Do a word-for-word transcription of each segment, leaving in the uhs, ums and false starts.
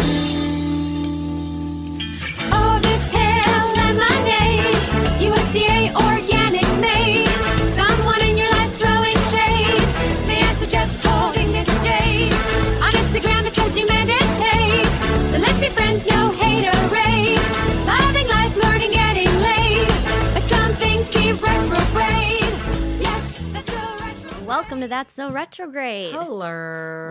Oh, this kale lemonade, U S D A organic made. Someone in your life throwing shade. May I suggest holding this jade? On Instagram it says you meditate. So let's be friends, no haterade. Loving life, learning, getting laid. But some things be retrograde. Yes, that's so retrograde. Welcome to That's So Retrograde. Hello.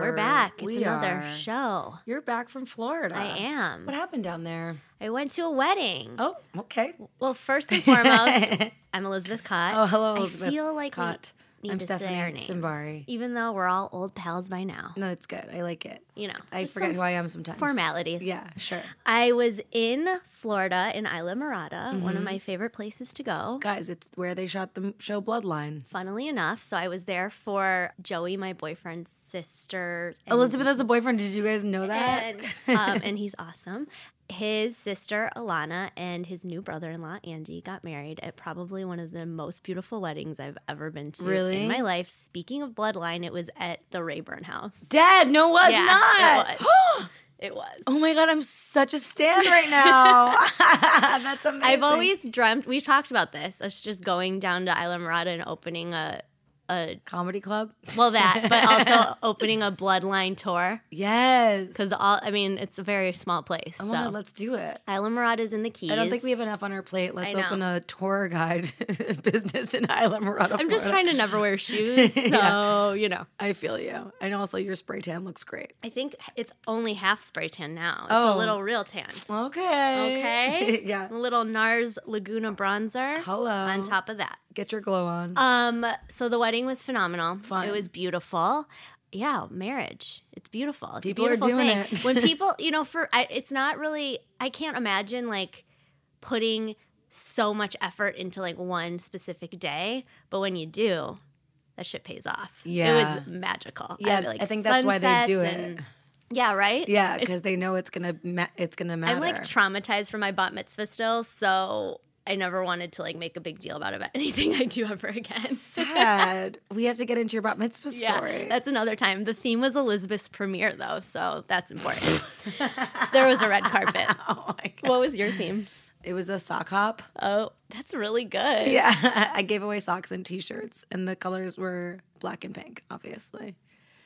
We're back. It's we another are. show. You're back from Florida. I am. What happened down there? I went to a wedding. Oh, okay. Well, first and foremost, I'm Elizabeth Cott. Oh, hello, Elizabeth I feel like Cott. We need I'm to Stephanie say our names, Simbari. Even though we're all old pals by now. No, it's good. I like it. You know, I forget who I am sometimes. Formalities. Yeah, sure. I was in Florida in Islamorada, mm-hmm. one of my favorite places to go. Guys, it's where they shot the show Bloodline. Funnily enough, so I was there for Joey, my boyfriend's sister. Elizabeth has a boyfriend. Did you guys know that? And, um, and he's awesome. His sister, Alana, and his new brother-in-law, Andy, got married at probably one of the most beautiful weddings I've ever been to really? in my life. Speaking of Bloodline, it was at the Rayburn house. Dad, no, it was yeah, not. It was. It was. Oh, my God. I'm such a stan right now. That's amazing. I've always dreamt. We've talked about this. Us just going down to Islamorada and opening a... a comedy club. Well, that, but also opening a Bloodline tour. Yes. Because, all I mean, it's a very small place. Oh, so. God, let's do it. Islamorada's in the Keys. I don't think we have enough on our plate. Let's open a tour guide business in Islamorada. I'm Florida. just trying to never wear shoes, so, yeah. you know. I feel you. And also, your spray tan looks great. I think it's only half spray tan now. It's oh. a little real tan. Okay. Okay? Yeah. A little NARS Laguna bronzer. Hello. On top of that. Get your glow on. Um. So the wedding was phenomenal. Fun. It was beautiful. Yeah, marriage. It's beautiful. It's people a beautiful are doing thing. it. When people, you know, for I, it's not really. I can't imagine like putting so much effort into like one specific day, but when you do, that shit pays off. Yeah, it was magical. Yeah, I, like, I think that's why they do it. And, yeah, right? Yeah, because they know it's gonna ma- it's gonna matter. I'm like traumatized from my bat mitzvah still, so. I never wanted to, like, make a big deal about it, about anything I do ever again. Sad. We have to get into your bat mitzvah story. Yeah, that's another time. The theme was Elizabeth's premiere, though, so that's important. There was a red carpet. Oh, my God. What was your theme? It was a sock hop. Oh, that's really good. Yeah. I gave away socks and T-shirts, and the colors were black and pink, obviously.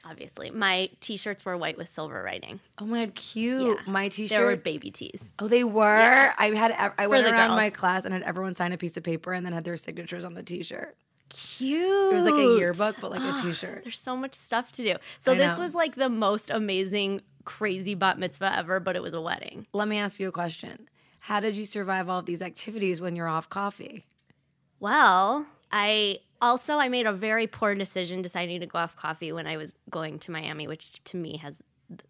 Obviously. My T-shirts were white with silver writing. Oh, my God. Cute. Yeah. My T-shirt. They were baby tees. Oh, they were? Yeah. I had. I For went around girls. my class and had everyone sign a piece of paper and then had their signatures on the T-shirt. Cute. It was like a yearbook, but like a T-shirt. There's so much stuff to do. So I this know. was like the most amazing, crazy bat mitzvah ever, but it was a wedding. Let me ask you a question. How did you survive all of these activities when you're off coffee? Well, I... Also, I made a very poor decision deciding to go off coffee when I was going to Miami, which to me has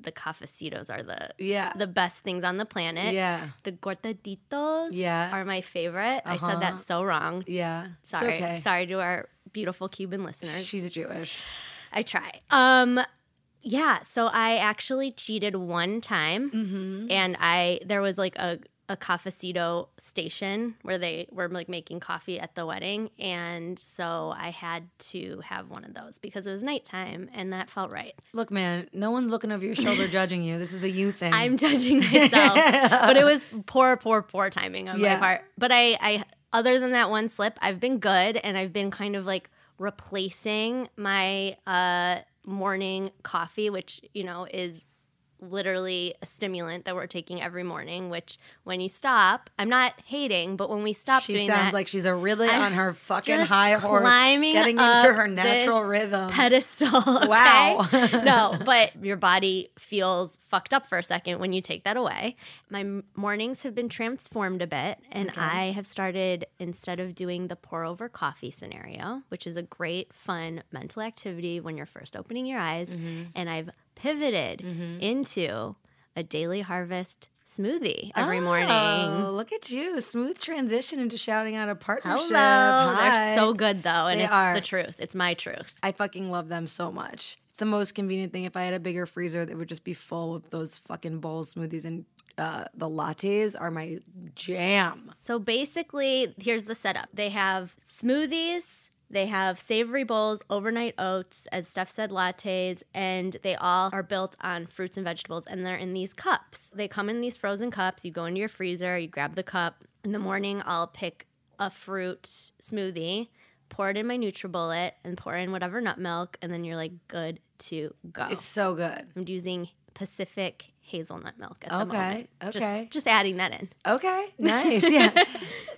the cafecitos are the yeah. the best things on the planet. Yeah. The cortaditos yeah. are my favorite. Uh-huh. I said that so wrong. Yeah. Sorry. Okay. Sorry to our beautiful Cuban listeners. She's Jewish. I try. Um yeah, so I actually cheated one time mm-hmm. and I there was like a a cafecito station where they were like making coffee at the wedding. And so I had to have one of those because it was nighttime and that felt right. Look, man, no one's looking over your shoulder judging you. This is a you thing. I'm judging myself. But it was poor, poor, poor timing on yeah. my part. But I, I, other than that one slip, I've been good and I've been kind of like replacing my uh, morning coffee, which, you know, is literally a stimulant that we're taking every morning, which when you stop, I'm not hating, but when we stop she doing that. She sounds like she's a really I'm on her fucking high horse, climbing getting into her natural rhythm. Pedestal. Okay? Wow. No, but your body feels fucked up for a second when you take that away. My mornings have been transformed a bit, and okay. I have started, instead of doing the pour over coffee scenario, which is a great, fun mental activity when you're first opening your eyes, mm-hmm. and I've pivoted mm-hmm. into a Daily Harvest smoothie every oh, morning. Oh, look at you. Smooth transition into shouting out a partnership. Hello. Hi. They're so good, though, and they it's are. the truth. It's my truth. I fucking love them so much. It's the most convenient thing. If I had a bigger freezer, it would just be full of those fucking bowl smoothies, and uh, the lattes are my jam. So basically, here's the setup. They have smoothies, They have savory bowls, overnight oats, as Steph said, lattes, and they all are built on fruits and vegetables, and they're in these cups. They come in these frozen cups. You go into your freezer, you grab the cup. In the morning, I'll pick a fruit smoothie, pour it in my Nutribullet, and pour in whatever nut milk, and then you're, like, good to go. It's so good. I'm using Pacific hazelnut milk at okay, the moment. Okay, okay. Just, just adding that in. Okay, nice, yeah.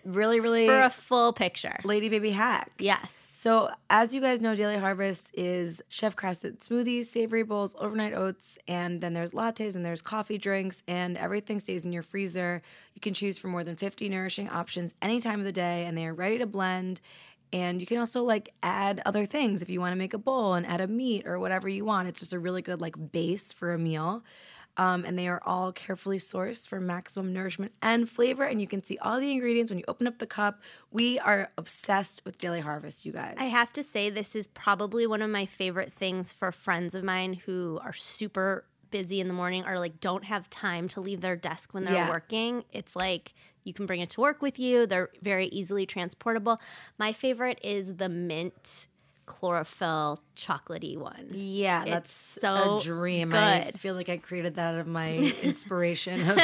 Really, really. For a full picture. Lady baby hack. Yes. So as you guys know, Daily Harvest is chef-crafted smoothies, savory bowls, overnight oats, and then there's lattes and there's coffee drinks, and everything stays in your freezer. You can choose from more than fifty nourishing options any time of the day, and they are ready to blend. And you can also, like, add other things if you want to make a bowl and add a meat or whatever you want. It's just a really good, like, base for a meal. Um, and they are all carefully sourced for maximum nourishment and flavor. And you can see all the ingredients when you open up the cup. We are obsessed with Daily Harvest, you guys. I have to say, this is probably one of my favorite things for friends of mine who are super busy in the morning or, like, don't have time to leave their desk when they're yeah. working. It's like you can bring it to work with you. They're very easily transportable. My favorite is the mint chlorophyll chocolatey one. Yeah, it's that's so a dream. Good. I feel like I created that out of my inspiration of,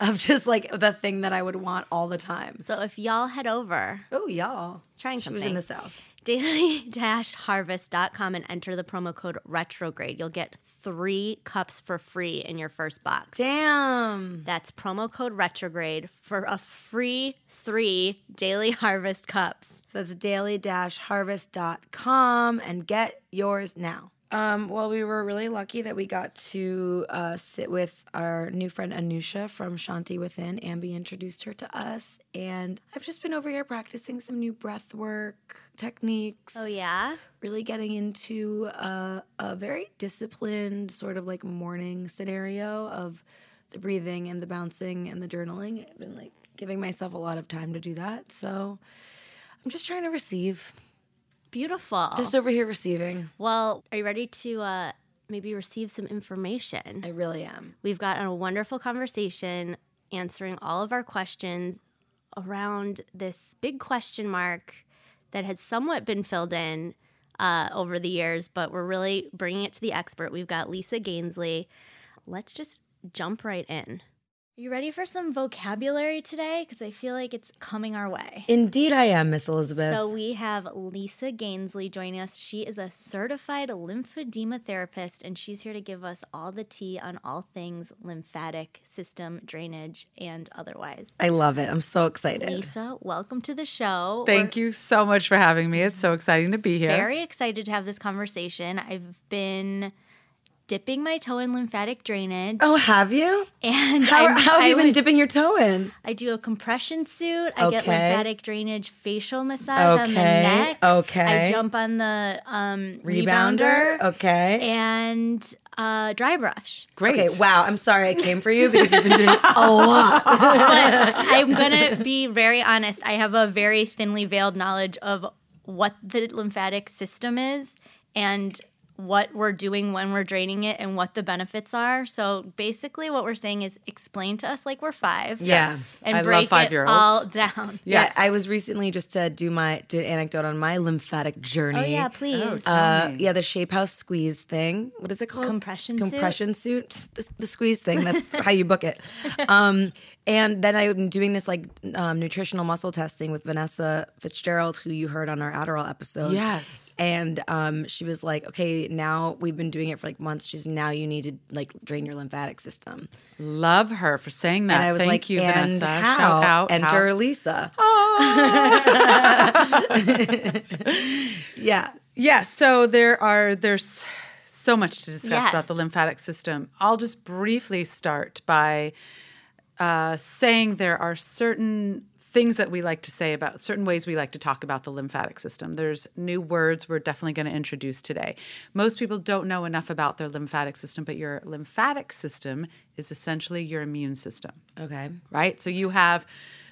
of just like the thing that I would want all the time. So if y'all head over. Oh, y'all. Trying something. She was in the South. daily harvest dot com and enter the promo code retrograde. You'll get three cups for free in your first box. Damn. That's promo code retrograde for a free three Daily Harvest cups. So that's daily harvest dot com and get yours now. Um, well, we were really lucky that we got to uh, sit with our new friend Anusha from Shanti Within. Ambi introduced her to us, and I've just been over here practicing some new breath work techniques. Oh, yeah? Really getting into uh, a very disciplined sort of like morning scenario of the breathing and the bouncing and the journaling. I've been like giving myself a lot of time to do that, so I'm just trying to receive. Beautiful. Just over here receiving. Well, are you ready to uh, maybe receive some information? I really am. We've got a wonderful conversation answering all of our questions around this big question mark that has somewhat been filled in uh, over the years, but we're really bringing it to the expert. We've got Lisa Gainsley. Let's just jump right in. Are you ready for some vocabulary today? Because I feel like it's coming our way. Indeed I am, Miss Elizabeth. So we have Lisa Gainsley joining us. She is a certified lymphedema therapist, and she's here to give us all the tea on all things lymphatic system, drainage, and otherwise. I love it. I'm so excited. Lisa, welcome to the show. Thank We're you so much for having me. It's so exciting to be here. Very excited to have this conversation. I've been dipping my toe in lymphatic drainage. Oh, have you? And how, I, how have I you been would, dipping your toe in? I do a compression suit. I okay. get lymphatic drainage facial massage okay. on the neck. Okay. I jump on the um, rebounder. rebounder. Okay. And uh, dry brush. Great. Okay. Wow. I'm sorry I came for you because you've been doing a lot. But I'm going to be very honest. I have a very thinly veiled knowledge of what the lymphatic system is and what we're doing when we're draining it and what the benefits are. So basically what we're saying is explain to us like we're five. Yes. And I break love it all down. Yes. Yeah, I was recently just to do my did an anecdote on my lymphatic journey. Oh, yeah, please. Oh, uh, yeah, the Shape House squeeze thing. What is it called? Compression suit. Compression suit. suit. The, the squeeze thing. That's how you book it. Um, and then I'm doing this like um, nutritional muscle testing with Vanessa Fitzgerald, who you heard on our Adderall episode. Yes. And um, she was like, okay, now we've been doing it for like months. She's now you need to like drain your lymphatic system. Love her for saying that. And I was Thank like, you, and Vanessa. How? Shout out. Enter how? Lisa. Oh. yeah. Yeah. So there are there's so much to discuss yes. about the lymphatic system. I'll just briefly start by uh, saying there are certain things that we like to say about certain ways we like to talk about the lymphatic system. There's new words we're definitely going to introduce today. Most people don't know enough about their lymphatic system, but your lymphatic system is essentially your immune system. Okay. Right? So you have,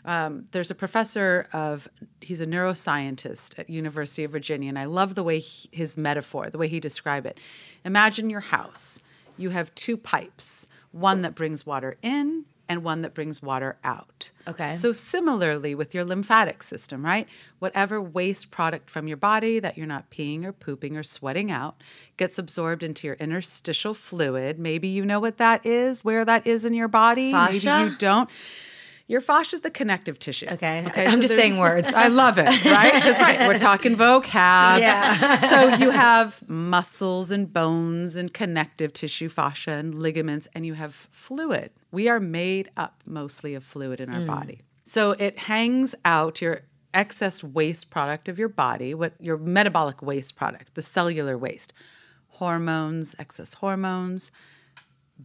um, there's a professor of, he's a neuroscientist at University of Virginia, and I love the way he, his metaphor, the way he described it. Imagine your house. You have two pipes, one that brings water in, and one that brings water out. Okay. So similarly with your lymphatic system, right? Whatever waste product from your body that you're not peeing or pooping or sweating out gets absorbed into your interstitial fluid. Maybe you know what that is, where that is in your body. Fascia? Maybe you don't. Your fascia is the connective tissue. Okay. okay I'm so just saying words. I love it, right? Because, right, we're talking vocab. Yeah. So you have muscles and bones and connective tissue, fascia and ligaments, and you have fluid. We are made up mostly of fluid in our mm. body. So it hangs out your excess waste product of your body, what your metabolic waste product, the cellular waste, hormones, excess hormones,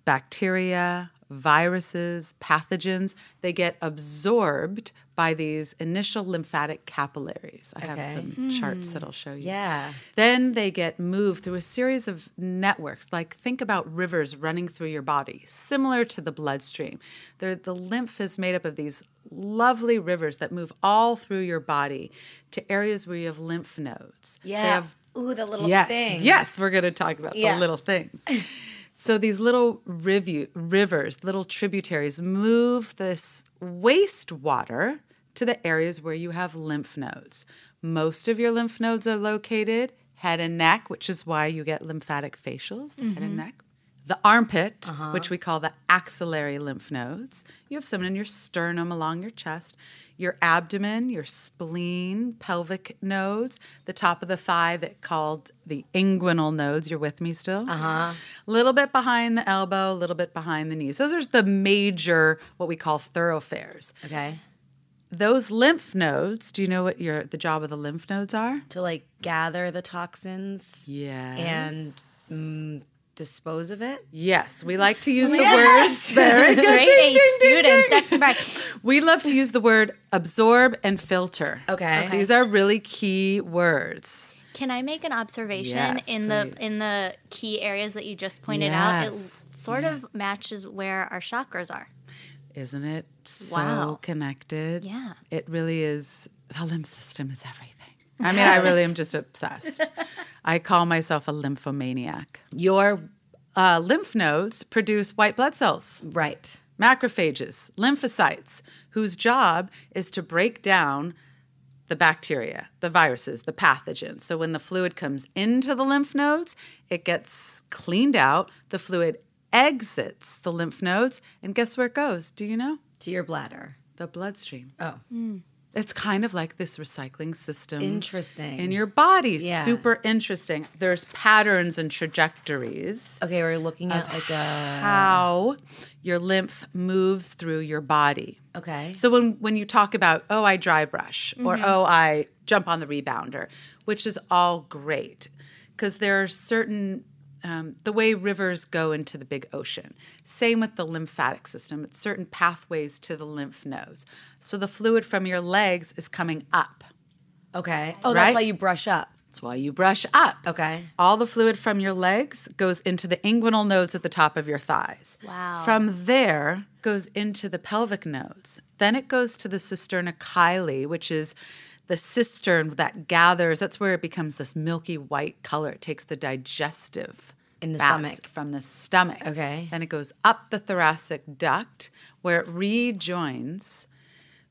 bacteria, viruses, pathogens, they get absorbed by these initial lymphatic capillaries. I okay. have some mm. charts that I'll show you. Yeah. Then they get moved through a series of networks. Like, think about rivers running through your body, similar to the bloodstream. They're, the lymph is made up of these lovely rivers that move all through your body to areas where you have lymph nodes. Yeah. They have, Ooh, the little yes, things. Yes, we're going to talk about yeah. the little things. So these little rivu- rivers, little tributaries, move this wastewater to the areas where you have lymph nodes. Most of your lymph nodes are located head and neck, which is why you get lymphatic facials, mm-hmm. head and neck. The armpit, uh-huh. which we call the axillary lymph nodes. You have some in your sternum along your chest, your abdomen, your spleen, pelvic nodes, the top of the thigh that called the inguinal nodes. You're with me still? Uh-huh. A little bit behind the elbow, a little bit behind the knees. Those are the major, what we call thoroughfares. Okay. Those lymph nodes, do you know what your the job of the lymph nodes are? To, like, gather the toxins. Yes. And... Mm, dispose of it? Yes. We like to use the yes! words. Very good. Straight ding, A ding, students. Ding, ding. Back. We love to use the word absorb and filter. Okay. okay. These are really key words. Can I make an observation yes, in please. the in the key areas that you just pointed yes. out? It sort yeah. of matches where our chakras are. Isn't it so wow. connected? Yeah. It really is. The lymph system is everything. I mean, I really am just obsessed. I call myself a lymphomaniac. Your uh, lymph nodes produce white blood cells. Right. Macrophages, lymphocytes, whose job is to break down the bacteria, the viruses, the pathogens. So when the fluid comes into the lymph nodes, it gets cleaned out. The fluid exits the lymph nodes. And guess where it goes? Do you know? To your bladder. The bloodstream. Oh. Mm. It's kind of like this recycling system. Interesting. In your body. Yeah. Super interesting. There's patterns and trajectories. Okay, we're looking at like a... how your lymph moves through your body. Okay. So when, when you talk about, oh, I dry brush, mm-hmm. or oh, I jump on the rebounder, which is all great, because there are certain... Um, the way rivers go into the big ocean. Same with the lymphatic system. It's certain pathways to the lymph nodes. So the fluid from your legs is coming up. Okay. Oh, right? That's why you brush up. That's why you brush up. Okay. All the fluid from your legs goes into the inguinal nodes at the top of your thighs. Wow. From there, goes into the pelvic nodes. Then it goes to the cisterna chyli, which is... the cistern that gathers, that's where it becomes this milky white color. It takes the digestive in the stomach from the stomach. Okay. Then it goes up the thoracic duct where it rejoins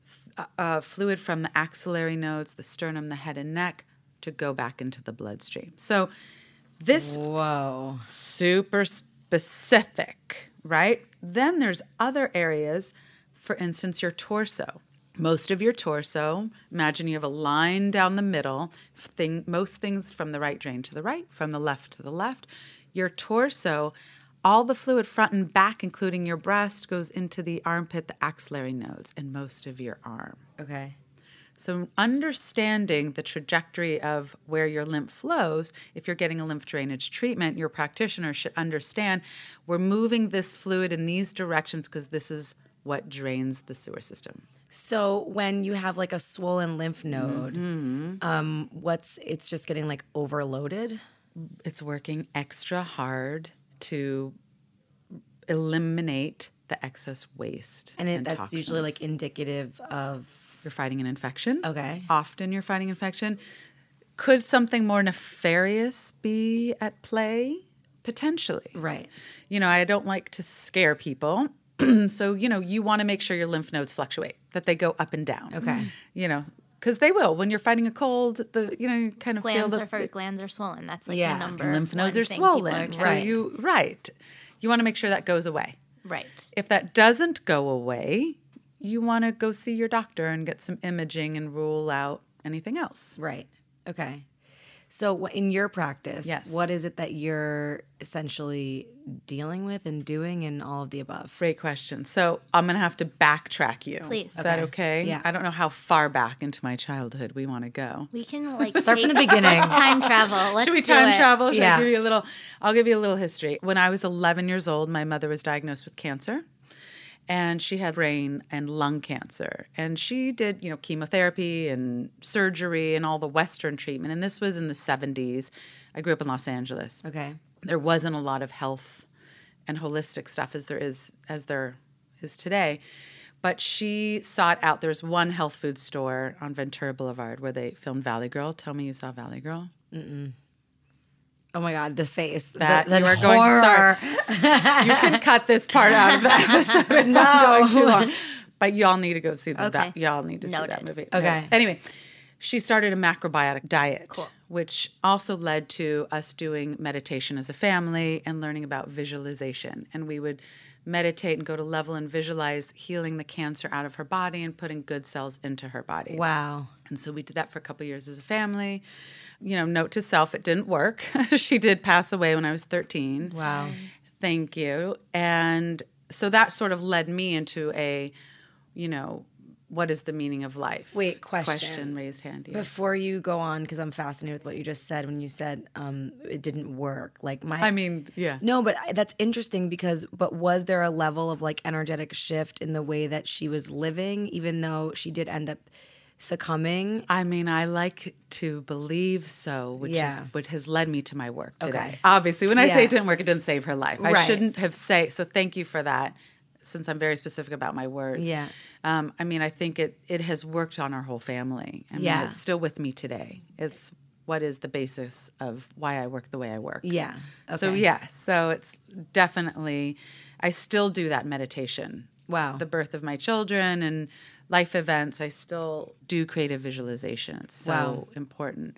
f- uh, fluid from the axillary nodes, the sternum, the head and neck to go back into the bloodstream. So this Whoa. super specific, right? Then there's other areas, for instance, your torso. Most of your torso, imagine you have a line down the middle, thing, most things from the right drain to the right, from the left to the left. Your torso, all the fluid front and back, including your breast, goes into the armpit, the axillary nodes, and most of your arm. Okay. So understanding the trajectory of where your lymph flows, if you're getting a lymph drainage treatment, your practitioner should understand we're moving this fluid in these directions because this is what drains the sewer system. So when you have like a swollen lymph node, mm-hmm. um, what's it's just getting like overloaded? It's working extra hard to eliminate the excess waste. And, it, and that's toxins. Usually like indicative of you're fighting an infection. Okay. Often you're fighting infection. Could something more nefarious be at play? Potentially. Right. You know, I don't like to scare people. So, you know, you want to make sure your lymph nodes fluctuate, that they go up and down. Okay. You know, because they will. When you're fighting a cold, the, you know, you kind of glands feel the, are for, the... Glands are swollen. That's like yeah. the number. And lymph nodes are swollen. Are so right. you, right. You want to make sure that goes away. Right. If that doesn't go away, you want to go see your doctor and get some imaging and rule out anything else. Right. Okay. So in your practice, yes. what is it that you're essentially dealing with and doing and all of the above? Great question. So I'm going to have to backtrack you. Please. Is okay. that okay? Yeah. I don't know how far back into my childhood we want to go. We can like start from the beginning. Let's time travel. Let's Should we time do it. travel? Should yeah. I give you a little, I'll give you a little history. When I was eleven years old, my mother was diagnosed with cancer. And she had brain and lung cancer. And she did, you know, chemotherapy and surgery and all the Western treatment. And this was in the seventies. I grew up in Los Angeles. Okay. There wasn't a lot of health and holistic stuff as there is as there is today. But she sought out, there's one health food store on Ventura Boulevard where they filmed Valley Girl. Tell me you saw Valley Girl. Mm-mm. Oh, my God, the face. That, that you are going horror. To start. You can cut this part out of the episode. It's no. not going too long. But y'all need to go see the, okay. that. Y'all need to Noted. see that movie. Okay. Right. Anyway, she started a macrobiotic diet, cool. which also led to us doing meditation as a family and learning about visualization. And we would meditate and go to level and visualize healing the cancer out of her body and putting good cells into her body. Wow. And so we did that for a couple of years as a family. You know, note to self, it didn't work. She did pass away when I was thirteen. Wow. Thank you. And so that sort of led me into a, you know, what is the meaning of life? Wait, question. Question, raise hand. Yes. Before you go on, because I'm fascinated with what you just said when you said um, it didn't work. Like my, I mean, yeah. No, but I, that's interesting because, but was there a level of like energetic shift in the way that she was living, even though she did end up succumbing? I mean, I like to believe so, which yeah. is what has led me to my work today. Okay. Obviously, when I yeah. say it didn't work, it didn't save her life. Right. I shouldn't have said, so thank you for that. Since I'm very specific about my words. Yeah. Um, I mean, I think it, it has worked on our whole family. I mean, yeah. it's still with me today. It's what is the basis of why I work the way I work. Yeah. Okay. So, yeah. So it's definitely, I still do that meditation. Wow. The birth of my children and life events. I still do creative visualization. It's so wow. important.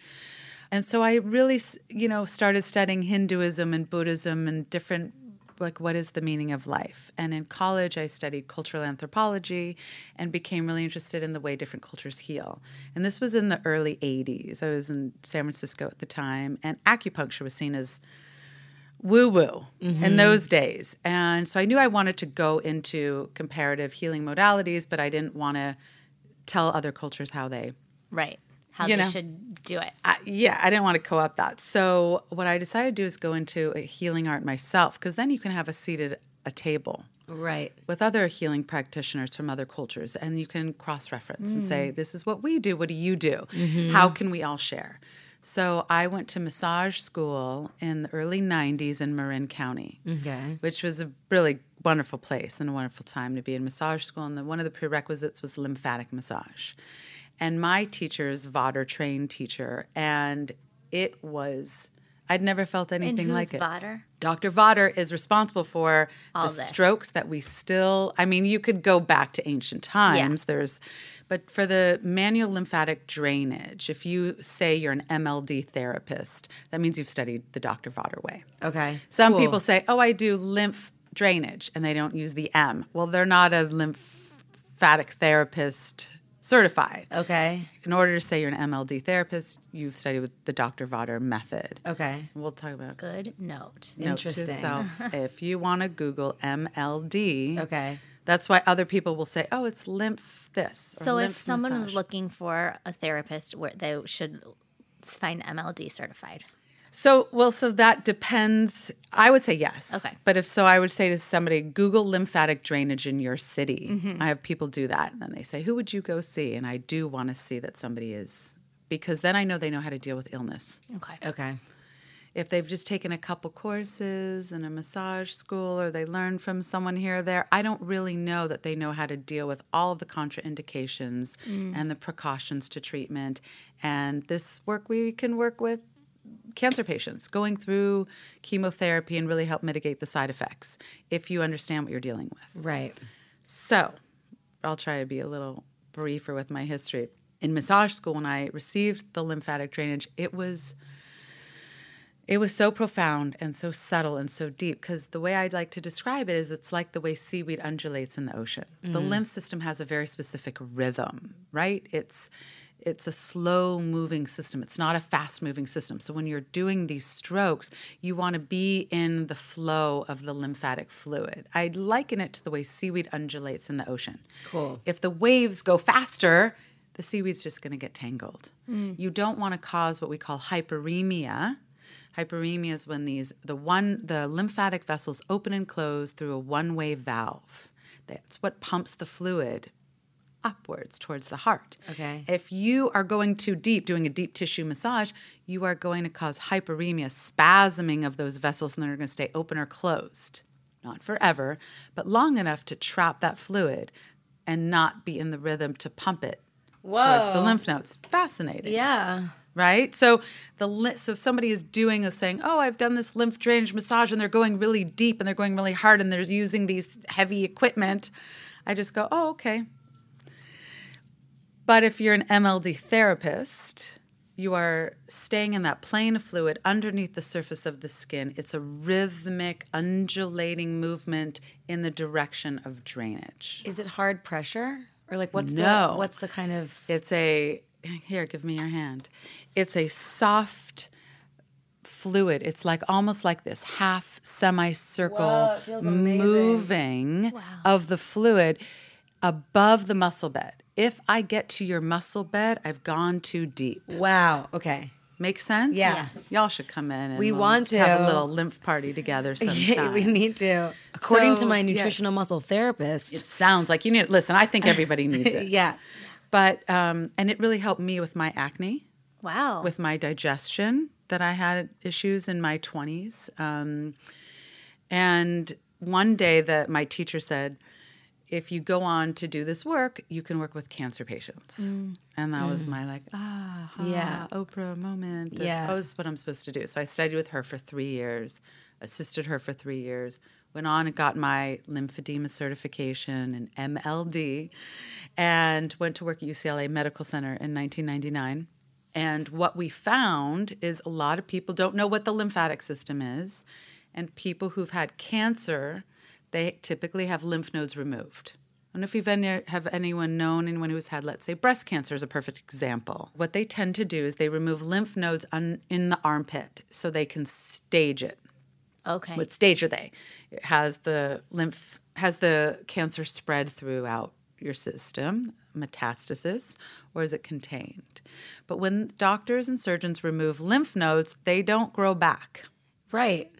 And so I really, you know, started studying Hinduism and Buddhism and different like what is the meaning of life? And in college, I studied cultural anthropology and became really interested in the way different cultures heal. And this was in the early eighties. I was in San Francisco at the time, and acupuncture was seen as woo-woo mm-hmm. in those days. And so I knew I wanted to go into comparative healing modalities, but I didn't want to tell other cultures how they... Right. How you they know, should do it. I, yeah, I didn't want to co-opt that. So what I decided to do is go into a healing art myself, because then you can have a seat at a table right, with other healing practitioners from other cultures, and you can cross-reference mm. and say, this is what we do, what do you do? Mm-hmm. How can we all share? So I went to massage school in the early nineties in Marin County, okay. which was a really wonderful place and a wonderful time to be in massage school, and the, one of the prerequisites was lymphatic massage. And my teacher's Vodder trained teacher, and it was, I'd never felt anything like it. And who's Vodder? Doctor Vodder is responsible for all the this. Strokes that we still, I mean, you could go back to ancient times. Yeah. There's, but for the manual lymphatic drainage, if you say you're an M L D therapist, that means you've studied the Doctor Vodder way. Okay. Some cool. people say, oh, I do lymph drainage, and they don't use the M. Well, they're not a lymphatic therapist certified. Okay. In order to say you're an M L D therapist, you've studied with the Doctor Vodder method. Okay. We'll talk about good note. note Interesting. To self. If you want to Google M L D, okay. That's why other people will say, "Oh, it's lymph this." Or so lymph if someone massage. Was looking for a therapist, they should find M L D certified. So, well, so that depends. I would say yes. Okay. But if so, I would say to somebody, Google lymphatic drainage in your city. Mm-hmm. I have people do that. And then they say, who would you go see? And I do want to see that somebody is, because then I know they know how to deal with illness. Okay. Okay. If they've just taken a couple courses in a massage school or they learn from someone here or there, I don't really know that they know how to deal with all of the contraindications mm. and the precautions to treatment. And this work we can work with cancer patients going through chemotherapy and really help mitigate the side effects if you understand what you're dealing with. Right. So I'll try to be a little briefer with my history. In massage school, when I received the lymphatic drainage, it was it was so profound and so subtle and so deep, because the way I'd like to describe it is it's like the way seaweed undulates in the ocean. Mm. The lymph system has a very specific rhythm, right? It's It's a slow-moving system. It's not a fast-moving system. So when you're doing these strokes, you want to be in the flow of the lymphatic fluid. I liken it to the way seaweed undulates in the ocean. Cool. If the waves go faster, the seaweed's just going to get tangled. Mm. You don't want to cause what we call hyperemia. Hyperemia is when these the one the lymphatic vessels open and close through a one-way valve. That's what pumps the fluid upwards towards the heart. Okay. If you are going too deep, doing a deep tissue massage, you are going to cause hyperemia, spasming of those vessels, and they're going to stay open or closed. Not forever, but long enough to trap that fluid and not be in the rhythm to pump it Whoa. towards the lymph nodes. Fascinating. Yeah. Right? So the li- so if somebody is doing a saying, oh, I've done this lymph drainage massage, and they're going really deep, and they're going really hard, and they're using these heavy equipment, I just go, oh, okay. But if you're an M L D therapist, you are staying in that plane of fluid underneath the surface of the skin. It's a rhythmic, undulating movement in the direction of drainage. Is it hard pressure? Or like what's no. the what's the kind of It's a here, give me your hand. It's a soft fluid. It's like almost like this half semicircle Whoa, it feels amazing. moving wow. of the fluid above the muscle bed. If I get to your muscle bed, I've gone too deep. Wow. Okay. Make sense? Yes. yes. Y'all should come in and we we'll want to. have a little lymph party together sometime. We need to. According so, to my nutritional yes. muscle therapist. It sounds like you need it. Listen, I think everybody needs it. yeah. But, um, and it really helped me with my acne. Wow. With my digestion, that I had issues in my twenties. Um, and one day that my teacher said, if you go on to do this work, you can work with cancer patients. Mm. And that mm. was my like, ah, ha, yeah. Oprah moment. Of, yeah. Oh, this is what I'm supposed to do. So I studied with her for three years, assisted her for three years, went on and got my lymphedema certification and M L D, and went to work at U C L A Medical Center in nineteen ninety-nine. And what we found is a lot of people don't know what the lymphatic system is, and people who've had cancer, they typically have lymph nodes removed. I don't know if you've any, have anyone known anyone who's had, let's say, breast cancer is a perfect example. What they tend to do is they remove lymph nodes un, in the armpit so they can stage it. Okay. What stage are they? It has the lymph has the cancer spread throughout your system, metastasis, or is it contained? But when doctors and surgeons remove lymph nodes, they don't grow back. Right.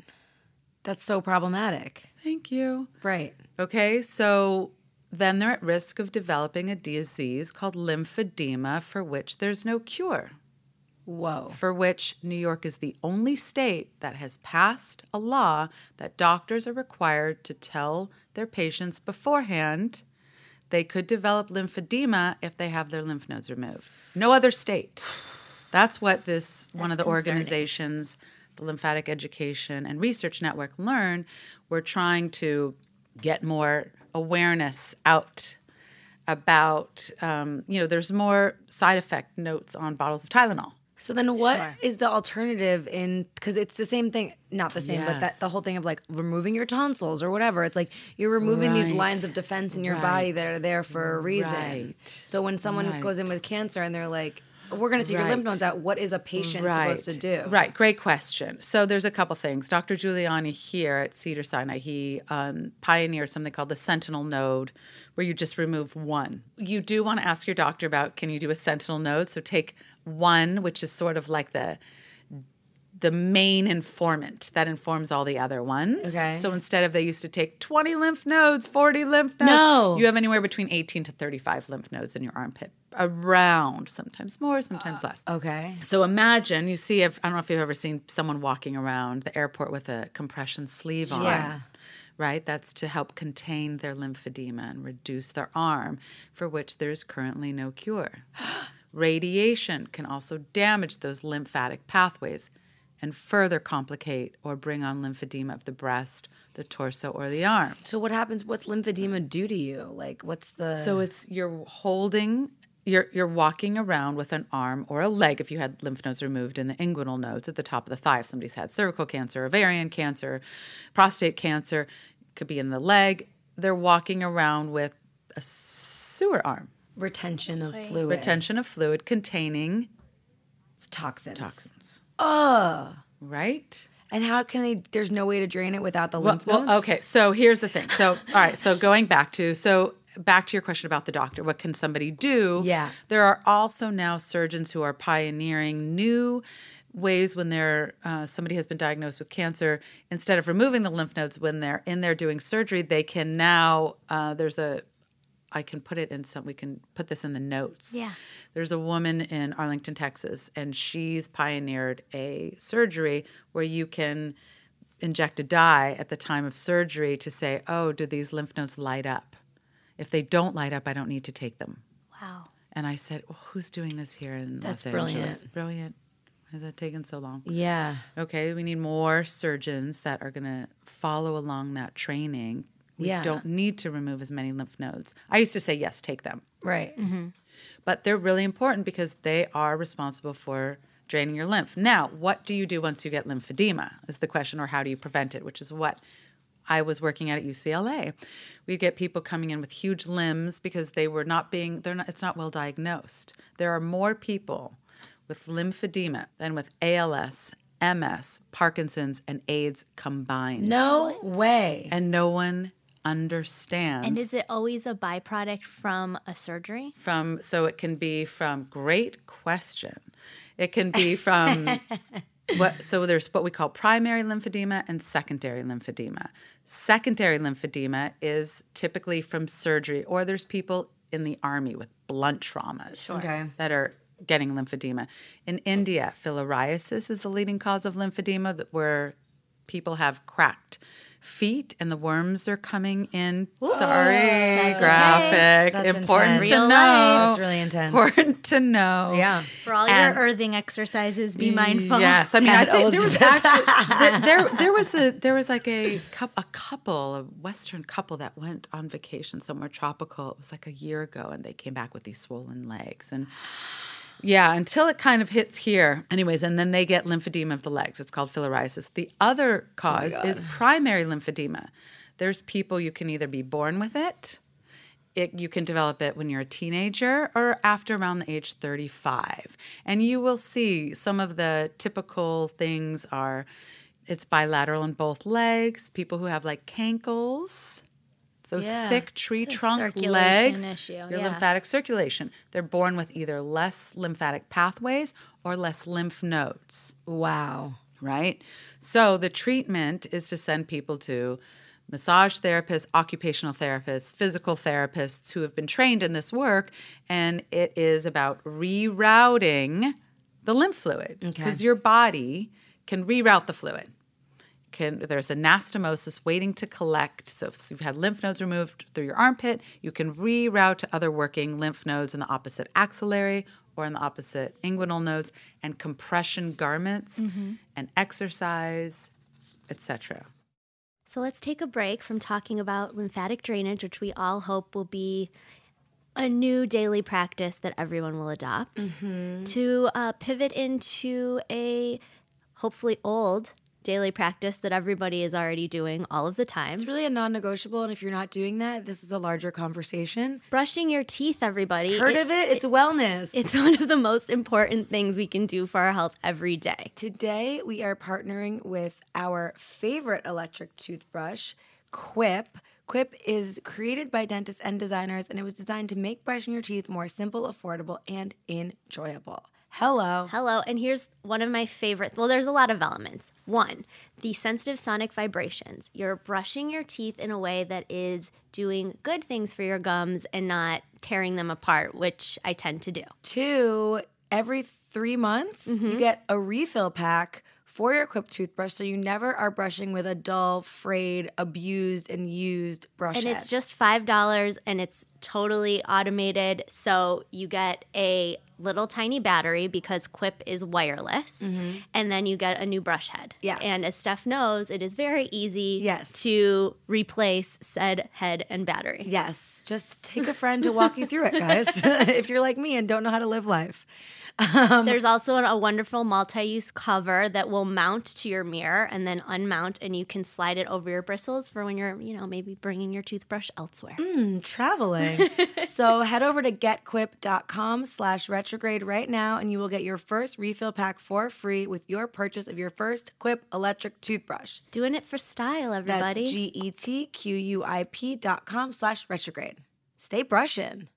That's so problematic. Thank you. Right. Okay, so then they're at risk of developing a disease called lymphedema, for which there's no cure. Whoa. For which New York is the only state that has passed a law that doctors are required to tell their patients beforehand they could develop lymphedema if they have their lymph nodes removed. No other state. That's what this That's one of the concerning. organizations, the Lymphatic Education and Research Network, learn. We're trying to get more awareness out about, um, you know, there's more side effect notes on bottles of Tylenol. So then what sure. is the alternative in, because it's the same thing, not the same, yes. but that, the whole thing of like removing your tonsils or whatever. It's like you're removing right. these lines of defense in your right. body that are there for a reason. Right. So when someone right. goes in with cancer and they're like, we're going to take right. your lymph nodes out, what is a patient right. supposed to do? Right. Great question. So there's a couple things. Doctor Giuliani here at Cedars-Sinai, he um, pioneered something called the sentinel node, where you just remove one. You do want to ask your doctor about, can you do a sentinel node? So take one, which is sort of like the the main informant that informs all the other ones. Okay. So instead of they used to take twenty lymph nodes, forty lymph nodes, no. you have anywhere between eighteen to thirty-five lymph nodes in your armpit. Around, sometimes more, sometimes less. Uh, okay. So imagine you see, if, I don't know if you've ever seen someone walking around the airport with a compression sleeve on. Yeah. Right? That's to help contain their lymphedema and reduce their arm, for which there's currently no cure. Radiation can also damage those lymphatic pathways. and further complicate or bring on lymphedema of the breast, the torso, or the arm. So what happens? What's lymphedema do to you? Like, what's the... So it's you're holding... You're you're walking around with an arm or a leg, if you had lymph nodes removed in the inguinal nodes at the top of the thigh. If somebody's had cervical cancer, ovarian cancer, prostate cancer, could be in the leg. They're walking around with a sewer arm. Retention of right. fluid. Retention of fluid containing... Toxins. Toxins. Oh. Right? And how can they... There's no way to drain it without the well, lymph nodes? Well, okay, so here's the thing. So, all right, so going back to... so. Back to your question about the doctor, what can somebody do? Yeah. There are also now surgeons who are pioneering new ways when they're, uh, somebody has been diagnosed with cancer, instead of removing the lymph nodes when they're in there doing surgery, they can now, uh, there's a, I can put it in some, we can put this in the notes. Yeah. There's a woman in Arlington, Texas, and she's pioneered a surgery where you can inject a dye at the time of surgery to say, oh, do these lymph nodes light up? If they don't light up, I don't need to take them. Wow. And I said, well, who's doing this here in That's Los Angeles? That's brilliant. Brilliant. Why has that taken so long? Yeah. Okay, we need more surgeons that are going to follow along that training. We yeah. don't need to remove as many lymph nodes. I used to say, yes, take them. Right. Mm-hmm. But they're really important because they are responsible for draining your lymph. Now, what do you do once you get lymphedema is the question, or how do you prevent it, which is what I was working at at U C L A. We get people coming in with huge limbs because they were not being, they're not, it's not well diagnosed. There are more people with lymphedema than with A L S, M S, Parkinson's, and AIDS combined. No what? way. And no one understands. And is it always a byproduct from a surgery? From, so it can be from, great question. It can be from... What, so there's what we call primary lymphedema and secondary lymphedema. Secondary lymphedema is typically from surgery, or there's people in the army with blunt traumas sure. okay. that are getting lymphedema. In India, filariasis is the leading cause of lymphedema, where people have cracked feet and the worms are coming in. Whoa. Sorry, that's graphic. Okay. That's important intense. to Real know. Life. That's really intense. Important to know. Yeah. For all and your earthing exercises, be mindful. Yes, I mean, I think there was actually there there was a there was like a a couple, a Western couple that went on vacation somewhere tropical. It was like a year ago, and they came back with these swollen legs and. Yeah, until it kind of hits here. Anyways, and then they get lymphedema of the legs. It's called filariasis. The other cause oh is primary lymphedema. There's people, you can either be born with it, it, you can develop it when you're a teenager, or after around the age thirty-five. And you will see some of the typical things are, it's bilateral in both legs, people who have like cankles. Those yeah. thick tree it's trunk legs, issue. your yeah. lymphatic circulation. They're born with either less lymphatic pathways or less lymph nodes. Wow. Right? So the treatment is to send people to massage therapists, occupational therapists, physical therapists who have been trained in this work, and it is about rerouting the lymph fluid because okay. your body can reroute the fluid. Can, there's anastomosis waiting to collect. So if you've had lymph nodes removed through your armpit, you can reroute to other working lymph nodes in the opposite axillary or in the opposite inguinal nodes, and compression garments mm-hmm. and exercise, et cetera. So let's take a break from talking about lymphatic drainage, which we all hope will be a new daily practice that everyone will adopt, mm-hmm. to uh, pivot into a hopefully old daily practice that everybody is already doing all of the time. It's really a non-negotiable, and if you're not doing that, this is a larger conversation. Brushing your teeth, everybody. Heard it, of it? It's it, wellness. It's one of the most important things we can do for our health every day. Today, we are partnering with our favorite electric toothbrush, Quip. Quip is created by dentists and designers, and it was designed to make brushing your teeth more simple, affordable, and enjoyable. Hello. Hello. And here's one of my favorite. Well, there's a lot of elements. One, the sensitive sonic vibrations. You're brushing your teeth in a way that is doing good things for your gums and not tearing them apart, which I tend to do. Two, every three months, mm-hmm. you get a refill pack for your Quip toothbrush so you never are brushing with a dull, frayed, abused, and used brush and head. It's just five dollars, and it's totally automated. So you get a little tiny battery because Quip is wireless, mm-hmm. and then you get a new brush head. Yes. And as Steph knows, it is very easy yes. to replace said head and battery. Yes. Just take a friend to walk you through it, guys, if you're like me and don't know how to live life. Um, There's also a wonderful multi-use cover that will mount to your mirror and then unmount, and you can slide it over your bristles for when you're, you know, maybe bringing your toothbrush elsewhere. Mm, traveling. So head over to getquip.com slash retrograde right now, and you will get your first refill pack for free with your purchase of your first Quip electric toothbrush. Doing it for style, everybody. That's G-E-T-Q-U-I-P dot com slash retrograde. Stay brushing.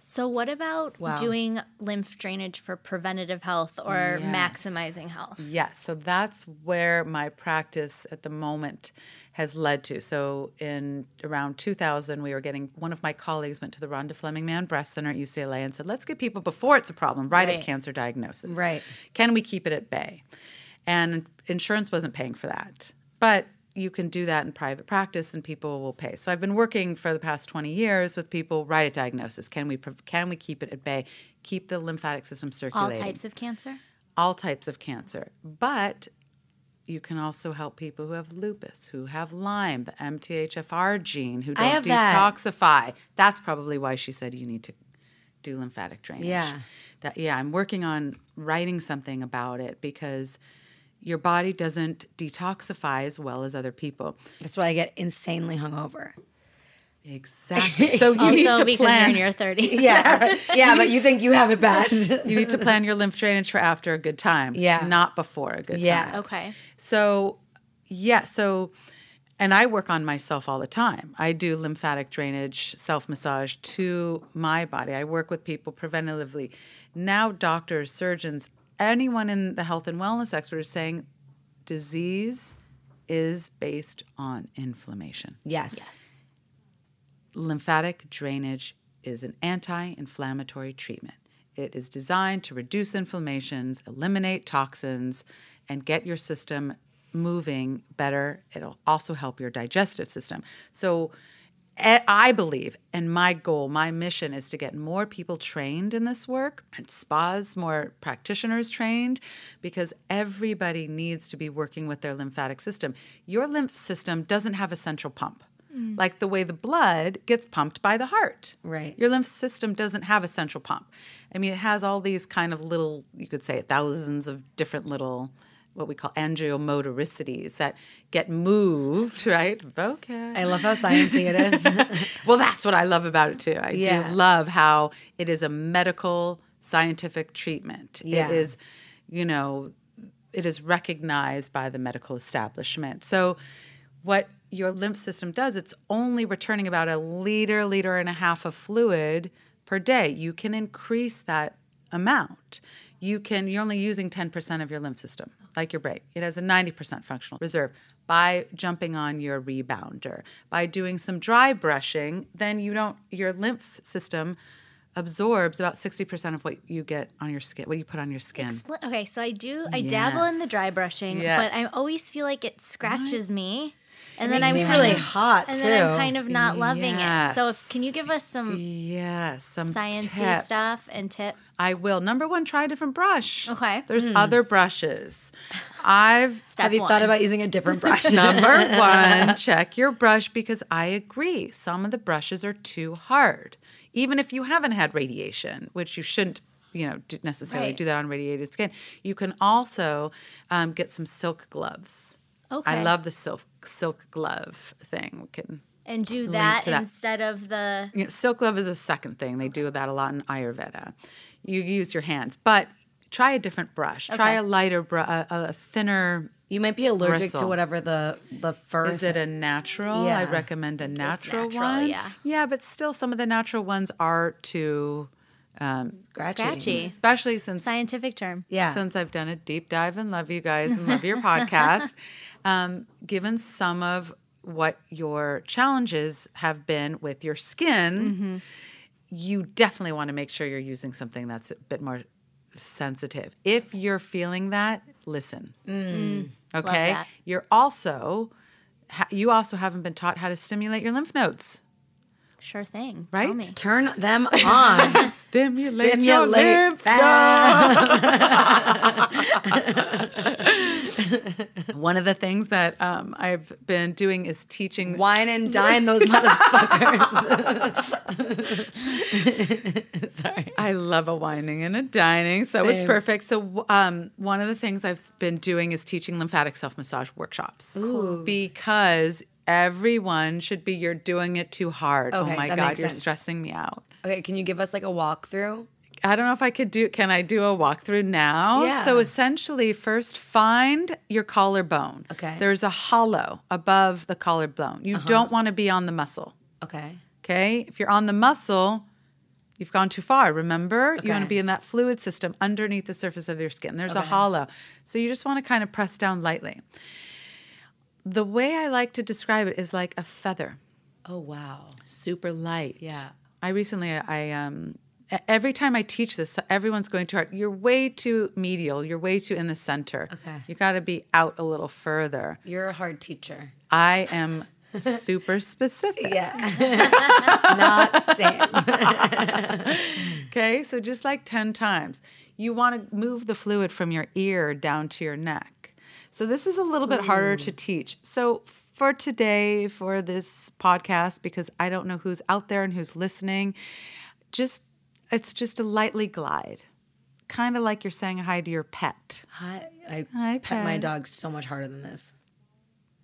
So what about wow. doing lymph drainage for preventative health or yes. maximizing health? Yes. So that's where my practice at the moment has led to. So in around two thousand, we were getting, one of my colleagues went to the Rhonda Fleming Mann Breast Center at U C L A and said, let's get people before it's a problem, right, right. at cancer diagnosis. Right. Can we keep it at bay? And insurance wasn't paying for that. But you can do that in private practice and people will pay. So I've been working for the past twenty years with people right at diagnosis. Can we can we keep it at bay? Keep the lymphatic system circulating. All types of cancer? All types of cancer. But you can also help people who have lupus, who have Lyme, the M T H F R gene, who don't detoxify. That. That's probably why she said you need to do lymphatic drainage. Yeah. That, yeah, I'm working on writing something about it because your body doesn't detoxify as well as other people. That's why I get insanely hungover. Exactly. So you also need to because plan. You're in your thirties. Yeah, yeah, but you think you have it bad. You need to plan your lymph drainage for after a good time. Yeah, not before a good yeah. time. Yeah. Okay. So, yeah. So, and I work on myself all the time. I do lymphatic drainage, self-massage to my body. I work with people preventatively. Now, doctors, surgeons. Anyone in the health and wellness expert is saying disease is based on inflammation. Yes. yes. Lymphatic drainage is an anti-inflammatory treatment. It is designed to reduce inflammations, eliminate toxins, and get your system moving better. It'll also help your digestive system. So I believe, and my goal, my mission is to get more people trained in this work and spas, more practitioners trained, because everybody needs to be working with their lymphatic system. Your lymph system doesn't have a central pump, mm. like the way the blood gets pumped by the heart. Right. Your lymph system doesn't have a central pump. I mean, it has all these kind of little, you could say thousands of different little what we call angiomotoricities that get moved, right? Okay. I love how sciencey it is. Well, that's what I love about it too. I yeah. do love how it is a medical scientific treatment. Yeah. It is, you know, it is recognized by the medical establishment. So what your lymph system does, it's only returning about a liter, liter and a half of fluid per day. You can increase that amount. You can, you're only using ten percent of your lymph system, like your brain. It has a ninety percent functional reserve. By jumping on your rebounder, by doing some dry brushing, then you don't, your lymph system absorbs about sixty percent of what you get on your skin, what you put on your skin. Expl- okay, so I do, I yes. dabble in the dry brushing, yes. but I always feel like it scratches what? me. And then I'm yes. really hot, and too. And then I'm kind of not loving yes. it. So if, can you give us some, yes, some sciencey stuff and tips? I will. Number one, try a different brush. Okay. There's mm. other brushes. I've Step Have you one. thought about using a different brush? Number one, check your brush, because I agree. Some of the brushes are too hard. Even if you haven't had radiation, which you shouldn't you know, necessarily right. do that on radiated skin, you can also um, get some silk gloves. Okay. I love the silk silk glove thing. We can and do that, that instead of the you know, silk glove is a second thing. They do that a lot in Ayurveda. You use your hands, but try a different brush. Okay. Try a lighter, br- a, a thinner. You might be allergic bristle. to whatever the the fur is. It a natural? Yeah. I recommend a natural, natural one. Yeah, yeah, but still, some of the natural ones are too. Um, scratchy. scratchy, especially since scientific term. Yeah, since I've done a deep dive and love you guys and love your podcast. Um, given some of what your challenges have been with your skin, mm-hmm. you definitely want to make sure you're using something that's a bit more sensitive. If you're feeling that, listen. Mm. Okay? You're also, you also haven't been taught how to stimulate your lymph nodes. Sure thing. Right? Tell me. Turn them on. Stimulate, Stimulate your lymph nodes. One of the things that um, I've been doing is teaching. Wine and dine those motherfuckers. Sorry. I love a whining and a dining, so Same. It's perfect. So um, one of the things I've been doing is teaching lymphatic self-massage workshops. Ooh. Because everyone should be, you're doing it too hard. Okay, oh my God, you're stressing me out. Okay, can you give us like a walkthrough? I don't know if I could do, can I do a walkthrough now? Yeah. So essentially, first find your collarbone. Okay. There's a hollow above the collarbone. You uh-huh. don't want to be on the muscle. Okay. Okay, if you're on the muscle, you've gone too far, remember? Okay. You want to be in that fluid system underneath the surface of your skin. There's okay. a hollow. So you just want to kind of press down lightly. The way I like to describe it is like a feather. Oh, wow. Super light. Yeah. I recently, I um, every time I teach this, everyone's going to, you're way too medial. You're way too in the center. Okay. You got to be out a little further. You're a hard teacher. I am super specific. Yeah. Not Sam. Okay, so just like ten times. You want to move the fluid from your ear down to your neck. So this is a little bit Ooh. harder to teach. So for today, for this podcast, because I don't know who's out there and who's listening, just it's just a lightly glide, kind of like you're saying hi to your pet. Hi, I hi, pet, pet my dog so much harder than this.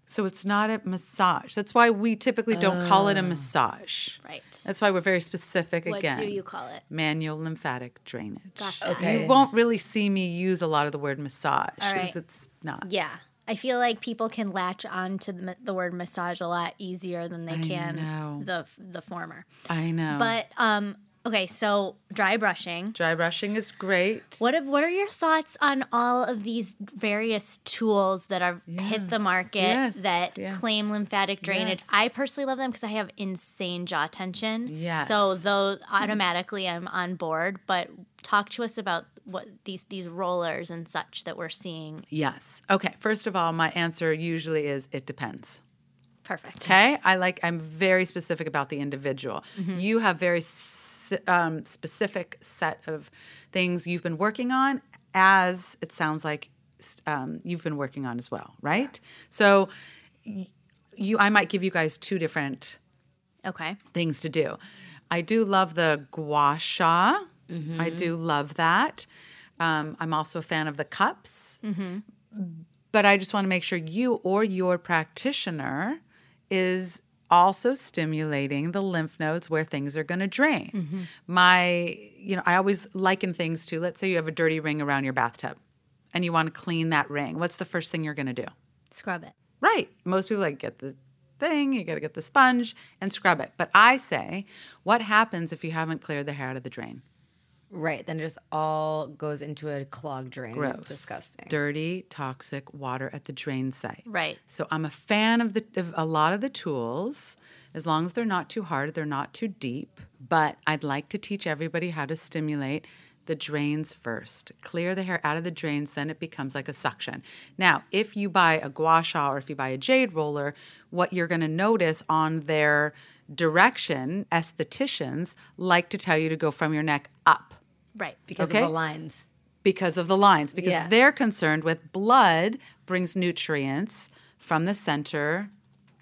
So it's not a massage. That's why we typically don't oh. call it a massage. Right. That's why we're very specific what again. What do you call it? Manual lymphatic drainage. Gotcha. Okay. You won't really see me use a lot of the word massage because right. it's not. Yeah. I feel like people can latch on to the, the word massage a lot easier than they I can know. the the former. I know. But um okay, so dry brushing. Dry brushing is great. What What are your thoughts on all of these various tools that have yes. hit the market yes. that yes. claim lymphatic drainage? Yes. I personally love them because I have insane jaw tension. Yes. So though automatically I'm on board, but talk to us about what these these rollers and such that we're seeing. Yes. Okay. First of all, my answer usually is it depends. Perfect. Okay? I like I'm very specific about the individual. Mm-hmm. You have very Um, specific set of things you've been working on, as it sounds like um, you've been working on as well, right? Yeah. So you, I might give you guys two different okay. things to do. I do love the gua sha. Mm-hmm. I do love that. Um, I'm also a fan of the cups. Mm-hmm. But I just want to make sure you or your practitioner is also stimulating the lymph nodes where things are going to drain. Mm-hmm. My, you know, I always liken things to, let's say you have a dirty ring around your bathtub and you want to clean that ring. What's the first thing you're going to do? Scrub it. Right. Most people like get the thing, you got to get the sponge and scrub it. But I say, what happens if you haven't cleared the hair out of the drain? Right. Then it just all goes into a clogged drain. Gross. It's disgusting. Dirty, toxic water at the drain site. Right. So I'm a fan of, the, of a lot of the tools, as long as they're not too hard, they're not too deep. But I'd like to teach everybody how to stimulate the drains first. Clear the hair out of the drains, then it becomes like a suction. Now, if you buy a gua sha or if you buy a jade roller, what you're going to notice on their direction, estheticians like to tell you to go from your neck up. Right, because okay? of the lines. Because of the lines, because yeah. they're concerned with blood brings nutrients from the center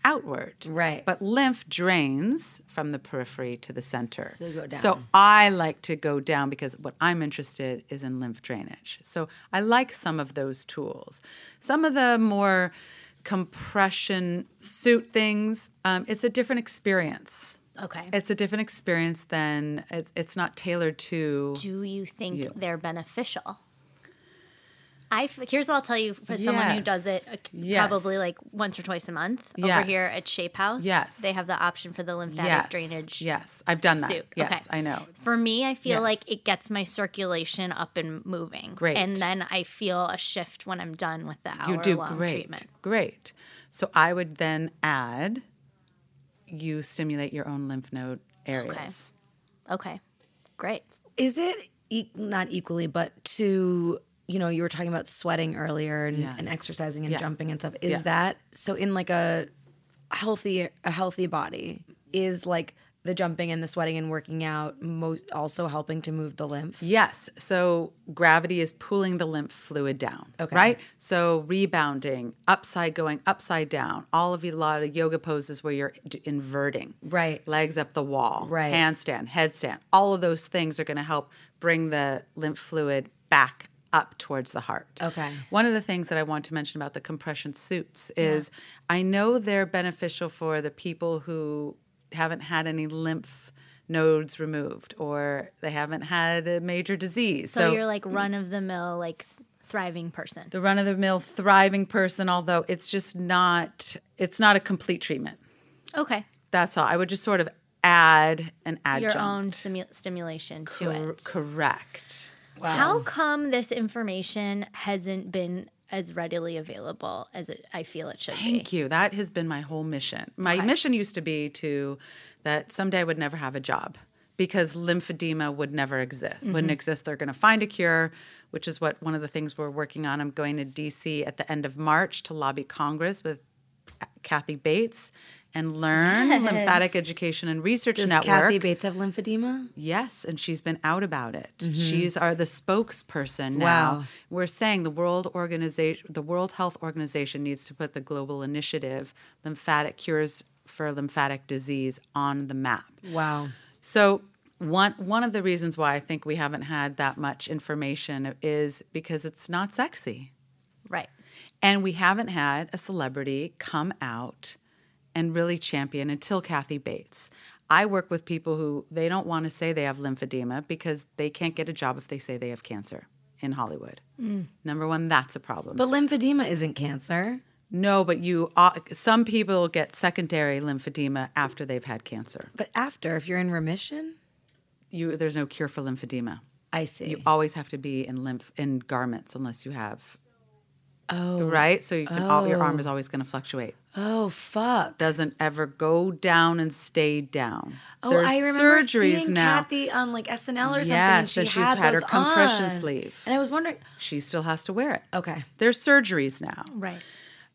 outward. Right. But lymph drains from the periphery to the center. So you go down. So I like to go down because what I'm interested is in lymph drainage. So I like some of those tools. Some of the more compression suit things, um, it's a different experience. Okay. It's a different experience than it's, it's not tailored to. Do you think you. they're beneficial? I here's what I'll tell you for yes. someone who does it uh, yes. probably like once or twice a month yes. over here at Shape House. Yes. They have the option for the lymphatic yes. drainage. Yes. I've done that. Suit. Yes, okay. I know. For me, I feel yes. like it gets my circulation up and moving. Great. And then I feel a shift when I'm done with the hour you do long great. treatment. Great. So I would then add you stimulate your own lymph node areas. Okay. Okay. Great. Is it e- not equally, but to you know, you were talking about sweating earlier and, yes. and exercising and yeah. jumping and stuff. Is yeah. that so in like a healthy a healthy body is like the jumping and the sweating and working out most also helping to move the lymph? Yes. So gravity is pulling the lymph fluid down, okay. right? So rebounding, upside going, upside down, all of a lot of yoga poses where you're inverting. Right. Legs up the wall. Right. Handstand, headstand. All of those things are going to help bring the lymph fluid back up towards the heart. Okay. One of the things that I want to mention about the compression suits is yeah. I know they're beneficial for the people who haven't had any lymph nodes removed or they haven't had a major disease. So, so you're like run-of-the-mill, like thriving person. The run-of-the-mill thriving person, although it's just not, it's not a complete treatment. Okay. That's all. I would just sort of add an adjunct. Your own stimu- stimulation to Cor- it. Correct. Wow. How come this information hasn't been as readily available as it, I feel it should Thank be? Thank you. That has been my whole mission. My okay. mission used to be to that someday I would never have a job because lymphedema would never exist. Mm-hmm. Wouldn't exist. They're going to find a cure, which is what one of the things we're working on. I'm going to D C at the end of March to lobby Congress with Kathy Bates and learn yes. Lymphatic Education and Research Does Network. Does Kathy Bates have lymphedema? Yes, and she's been out about it. Mm-hmm. She's are the spokesperson now. Wow. We're saying the World Organization, the World Health Organization needs to put the global initiative, Lymphatic Cures for Lymphatic Disease, on the map. Wow. So one one of the reasons why I think we haven't had that much information is because it's not sexy. Right. And we haven't had a celebrity come out and really champion until Kathy Bates. I work with people who, they don't want to say they have lymphedema because they can't get a job if they say they have cancer in Hollywood. Mm. Number one, that's a problem. But lymphedema isn't cancer. No, but you. Uh, some people get secondary lymphedema after they've had cancer. But after, if you're in remission? you There's no cure for lymphedema. I see. You always have to be in lymph in garments unless you have... Oh. Right? So you can, oh. all, your arm is always going to fluctuate. Oh, fuck. Doesn't ever go down and stay down. Oh, There's I remember surgeries seeing now. Kathy on like S N L or yeah, something. Yeah, so she she's had, had her compression on. sleeve. And I was wondering. She still has to wear it. Okay. There's surgeries now. Right.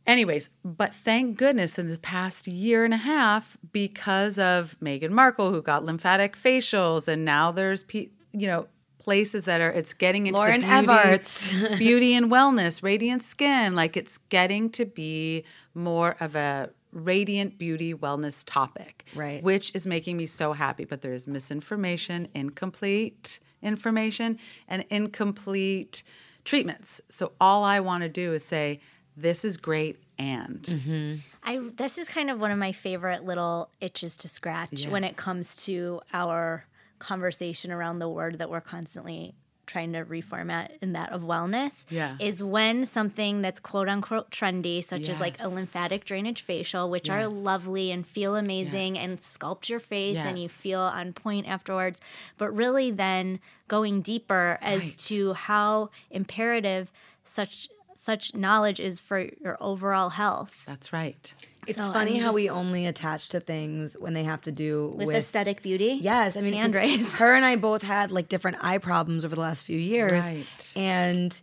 Anyways, but thank goodness in the past year and a half, because of Meghan Markle, who got lymphatic facials, and now there's, pe- you know, places that are, it's getting into Lauren the beauty, beauty and wellness, radiant skin. Like it's getting to be more of a radiant beauty wellness topic, right? Which is making me so happy. But there is misinformation, incomplete information, and incomplete treatments. So all I want to do is say, this is great. And mm-hmm. I this is kind of one of my favorite little itches to scratch yes. when it comes to our conversation around the word that we're constantly trying to reformat, and that of wellness yeah. is when something that's quote unquote trendy, such yes. as like a lymphatic drainage facial, which yes. are lovely and feel amazing yes. and sculpt your face yes. and you feel on point afterwards, but really then going deeper as right. to how imperative such such knowledge is for your overall health. That's right. It's so funny how we only attach to things when they have to do with... With aesthetic beauty? Yes. I mean, hand raised. Her and I both had like different eye problems over the last few years. Right. And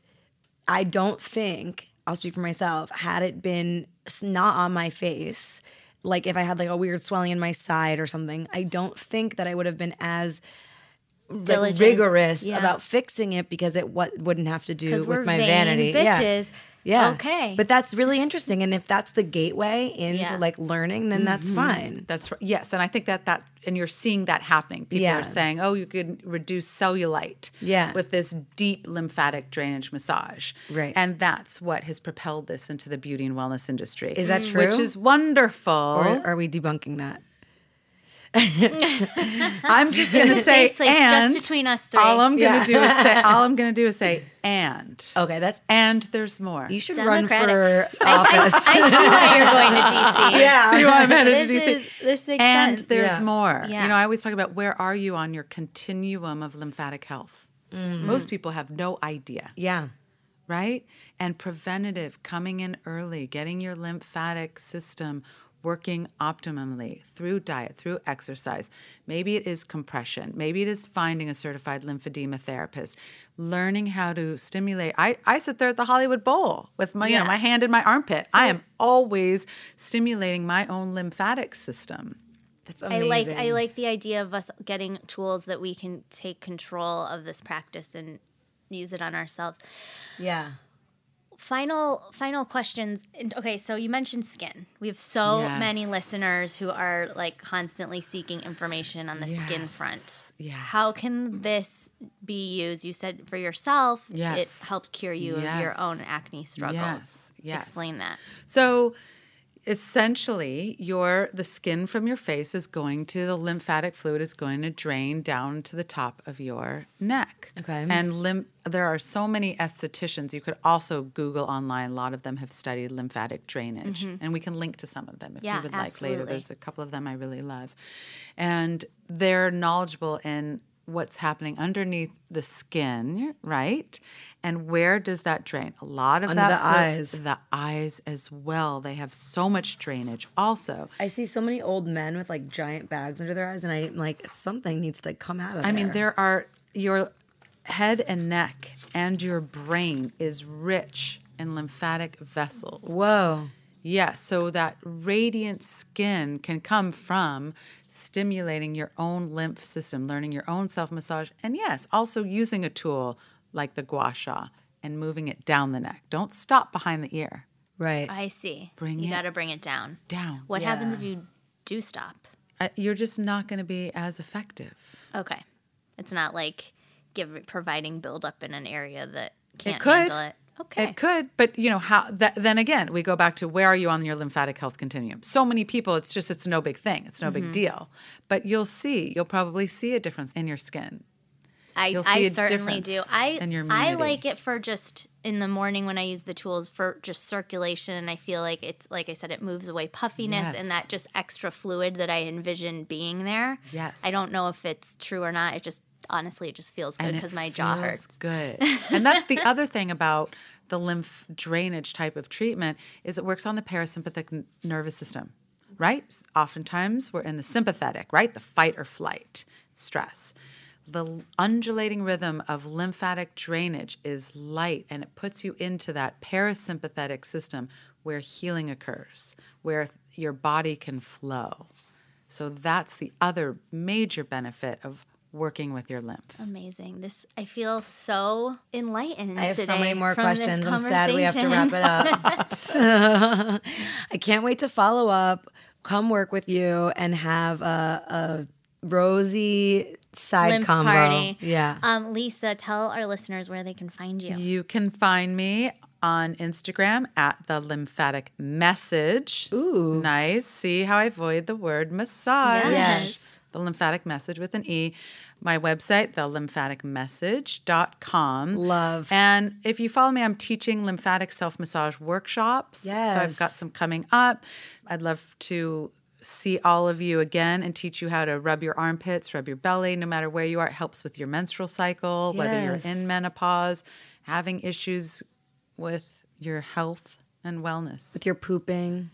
I don't think, I'll speak for myself, had it been not on my face, like if I had like a weird swelling in my side or something, I don't think that I would have been as... Diligent. Like rigorous yeah. about fixing it because it what wouldn't have to do with my vanity. Bitches. Yeah. yeah. Okay. But that's really interesting. And if that's the gateway into yeah. like learning, then mm-hmm. that's fine. That's right. Yes. And I think that that, and you're seeing that happening. People yeah. are saying, oh, you could reduce cellulite yeah. with this deep lymphatic drainage massage. Right. And that's what has propelled this into the beauty and wellness industry. Is that true? Which is wonderful. Or are we debunking that? I'm just gonna say, place, and just between us three. All I'm yeah. gonna do is say, all I'm gonna do is say, and okay, that's and there's more. You should run for office. I, I, I see why you're going to D C. Yeah, see why I'm headed to D C. Is, this makes and sense. There's yeah. more. Yeah. You know, I always talk about where are you on your continuum of lymphatic health. Mm-hmm. Most people have no idea. Yeah. Right? And preventative, coming in early, getting your lymphatic system working optimally through diet, through exercise. Maybe it is compression. Maybe it is finding a certified lymphedema therapist, learning how to stimulate. I, I sit there at the Hollywood Bowl with my, yeah. you know, my hand in my armpit. So I am always stimulating my own lymphatic system. That's amazing. I like, I like the idea of us getting tools that we can take control of this practice and use it on ourselves. Yeah. Final final questions. Okay, so you mentioned skin. We have so yes. many listeners who are like constantly seeking information on the yes. skin front. Yes. How can this be used? You said for yourself, yes. it helped cure you yes. of your own acne struggles. Yes. Yes. Explain that. So essentially, your the skin from your face is going to, the lymphatic fluid is going to drain down to the top of your neck. Okay. And lymph, there are so many estheticians. You could also Google online. A lot of them have studied lymphatic drainage. Mm-hmm. And we can link to some of them if yeah, you would absolutely. like later. There's a couple of them I really love. And they're knowledgeable in what's happening underneath the skin, right? And where does that drain? A lot of under that the eyes. The eyes as well. They have so much drainage also. I see so many old men with like giant bags under their eyes, and I'm like, something needs to come out of there. I mean, there are, your head and neck and your brain is rich in lymphatic vessels. Whoa. Yeah, so that radiant skin can come from stimulating your own lymph system, learning your own self-massage, and yes, also using a tool like the gua sha and moving it down the neck. Don't stop behind the ear. Right. I see. Bring you got to bring it down. Down. What yeah. happens if you do stop? Uh, you're just not going to be as effective. Okay. It's not like give, providing buildup in an area that can't it could. handle it. Okay. It could, but you know how. Th- then again, we go back to where are you on your lymphatic health continuum? So many people, it's just it's no big thing, it's no mm-hmm. big deal. But you'll see, you'll probably see a difference in your skin. I, you'll see I a certainly do. I in your I like it for just in the morning when I use the tools for just circulation, and I feel like it's like I said, it moves away puffiness yes. and that just extra fluid that I envision being there. Yes, I don't know if it's true or not. It just. Honestly, it just feels good because my jaw hurts. Good. And that's the other thing about the lymph drainage type of treatment is it works on the parasympathetic n- nervous system, right? Oftentimes we're in the sympathetic, right? The fight or flight, stress. The undulating rhythm of lymphatic drainage is light, and it puts you into that parasympathetic system where healing occurs, where your body can flow. So that's the other major benefit of working with your lymph. Amazing. This I feel so enlightened. I have today so many more questions. I'm sad we have to wrap it up. I can't wait to follow up, come work with you, and have a, a rosy side lymph combo. Party. Yeah. Um, Lisa, tell our listeners where they can find you. You can find me on Instagram at the lymphatic message. Ooh. Nice. See how I avoid the word massage. Yes. yes. The Lymphatic Message with an E. My website, the lymphatic message dot com. Love. And if you follow me, I'm teaching lymphatic self-massage workshops. Yes. So I've got some coming up. I'd love to see all of you again and teach you how to rub your armpits, rub your belly, no matter where you are. It helps with your menstrual cycle, yes. whether you're in menopause, having issues with your health and wellness. With your pooping.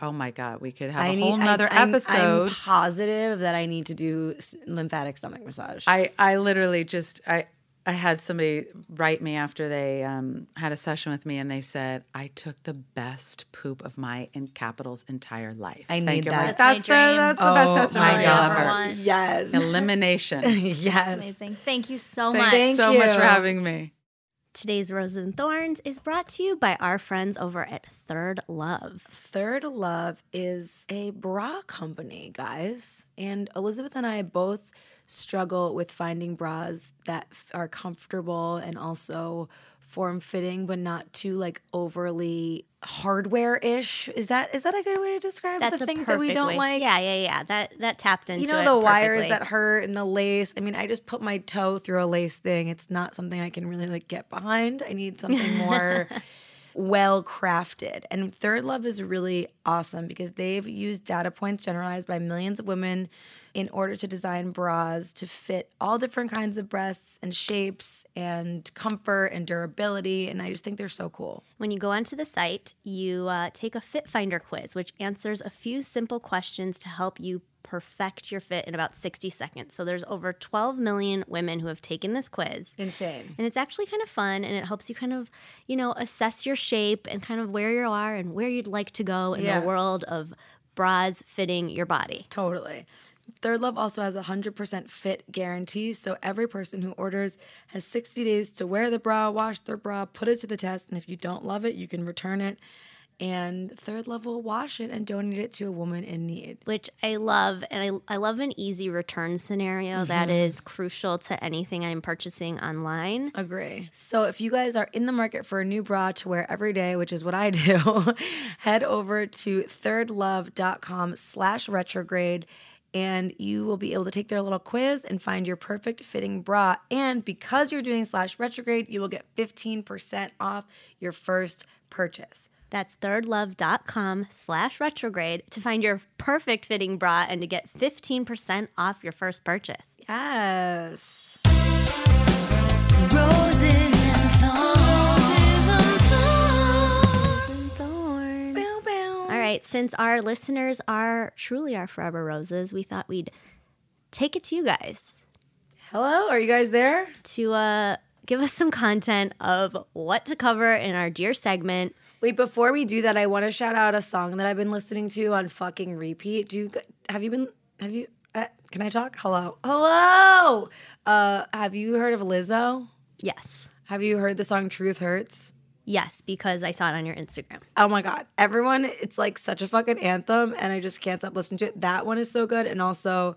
Oh my God, we could have I a whole need, nother I, I'm, episode. I'm positive that I need to do lymphatic stomach massage. I, I literally just, I, I had somebody write me after they um, had a session with me, and they said, I took the best poop of my in capital's entire life. I Thank need you. that. That's, that's, my the, that's oh, the best testimony ever. Yes. Elimination. yes. Amazing. Thank you so Thank much. Thank you so much for having me. Today's Roses and Thorns is brought to you by our friends over at Third Love. Third Love is a bra company, guys. And Elizabeth and I both struggle with finding bras that are comfortable and also form-fitting, but not too, like, overly hardware-ish. Is that is that a good way to describe That's the things that we don't way. like? Yeah, yeah, yeah. That that tapped into it You know, it the perfectly. wires that hurt and the lace. I mean, I just put my toe through a lace thing. It's not something I can really, like, get behind. I need something more well crafted. And Third Love is really awesome because they've used data points generalized by millions of women in order to design bras to fit all different kinds of breasts and shapes and comfort and durability. And I just think they're so cool. When you go onto the site, you uh, take a fit finder quiz, which answers a few simple questions to help you perfect your fit in about sixty seconds. So there's over twelve million women who have taken this quiz. Insane. And it's actually kind of fun, and it helps you kind of, you know, assess your shape and kind of where you are and where you'd like to go in yeah. the world of bras fitting your body. Totally. Third Love also has a one hundred percent fit guarantee, so every person who orders has sixty days to wear the bra, wash their bra, put it to the test, and if you don't love it, you can return it. And Third Love will wash it and donate it to a woman in need. Which I love, and I, I love an easy return scenario mm-hmm. that is crucial to anything I'm purchasing online. Agree. So if you guys are in the market for a new bra to wear every day, which is what I do, head over to thirdlove.com slash retrograde, and you will be able to take their little quiz and find your perfect fitting bra. And because you're doing slash retrograde, you will get fifteen percent off your first purchase. That's thirdlove.com slash retrograde to find your perfect fitting bra and to get fifteen percent off your first purchase. Yes. Roses and thorns. Roses and thorns. Bow, bow. All right, since our listeners are truly our forever roses, we thought we'd take it to you guys. Hello, are you guys there? To uh, give us some content of what to cover in our Dear segment. Wait, before we do that, I want to shout out a song that I've been listening to on fucking repeat. Do you, have you been, have you, uh, can I talk? Hello. Hello! Uh, have you heard of Lizzo? Yes. Have you heard the song Truth Hurts? Yes, because I saw it on your Instagram. Oh my God. Everyone, it's like such a fucking anthem, and I just can't stop listening to it. That one is so good, and also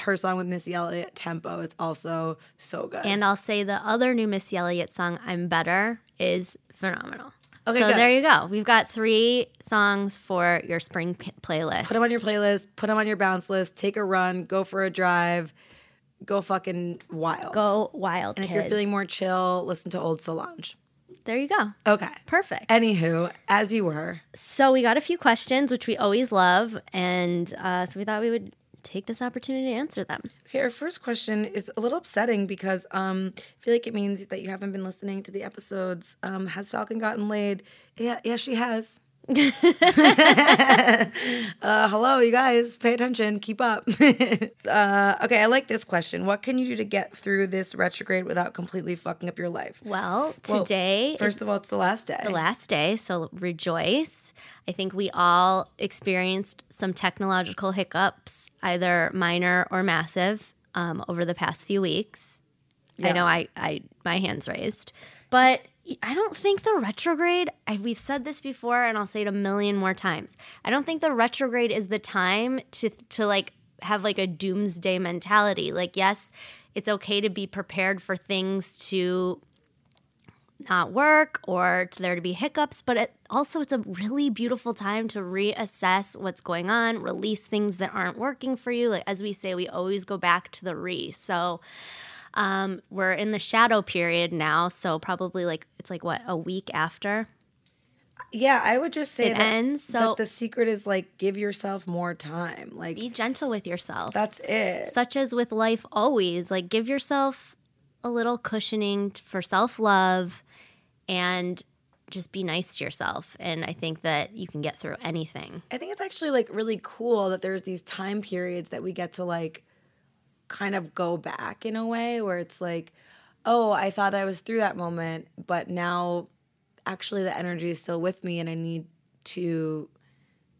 her song with Missy Elliott, Tempo, is also so good. And I'll say the other new Missy Elliott song, I'm Better, is phenomenal. Okay, so good. There you go. We've got three songs for your spring p- playlist. Put them on your playlist. Put them on your bounce list. Take a run. Go for a drive. Go fucking wild. Go wild, And kids. If you're feeling more chill, listen to Old Solange. There you go. Okay. Perfect. Anywho, as you were. So we got a few questions, which we always love, and uh, so we thought we would take this opportunity to answer them. Okay, our first question is a little upsetting because um, I feel like it means that you haven't been listening to the episodes. Um, has Falcon gotten laid? Yeah, yeah, she has. uh, hello, you guys. Pay attention. Keep up. uh, okay, I like this question. What can you do to get through this retrograde without completely fucking up your life? Well, today... Well, first of all, it's the last day. The last day, so rejoice. I think we all experienced some technological hiccups, either minor or massive, um, over the past few weeks. Yes. I know I, I my hand's raised. But... I don't think the retrograde, I, we've said this before and I'll say it a million more times, I don't think the retrograde is the time to to like have like a doomsday mentality. Like, yes, it's okay to be prepared for things to not work or to there to be hiccups, but it, also it's a really beautiful time to reassess what's going on, release things that aren't working for you. Like, as we say, we always go back to the re. So... Um, we're in the shadow period now, so probably like it's like what, a week after? Yeah, I would just say it that, ends, so that the secret is like give yourself more time. Like, be gentle with yourself. That's it. Such as with life always, like give yourself a little cushioning for self-love and just be nice to yourself, and I think that you can get through anything. I think it's actually like really cool that there's these time periods that we get to like kind of go back in a way where it's like, oh, I thought I was through that moment, but now actually the energy is still with me and I need to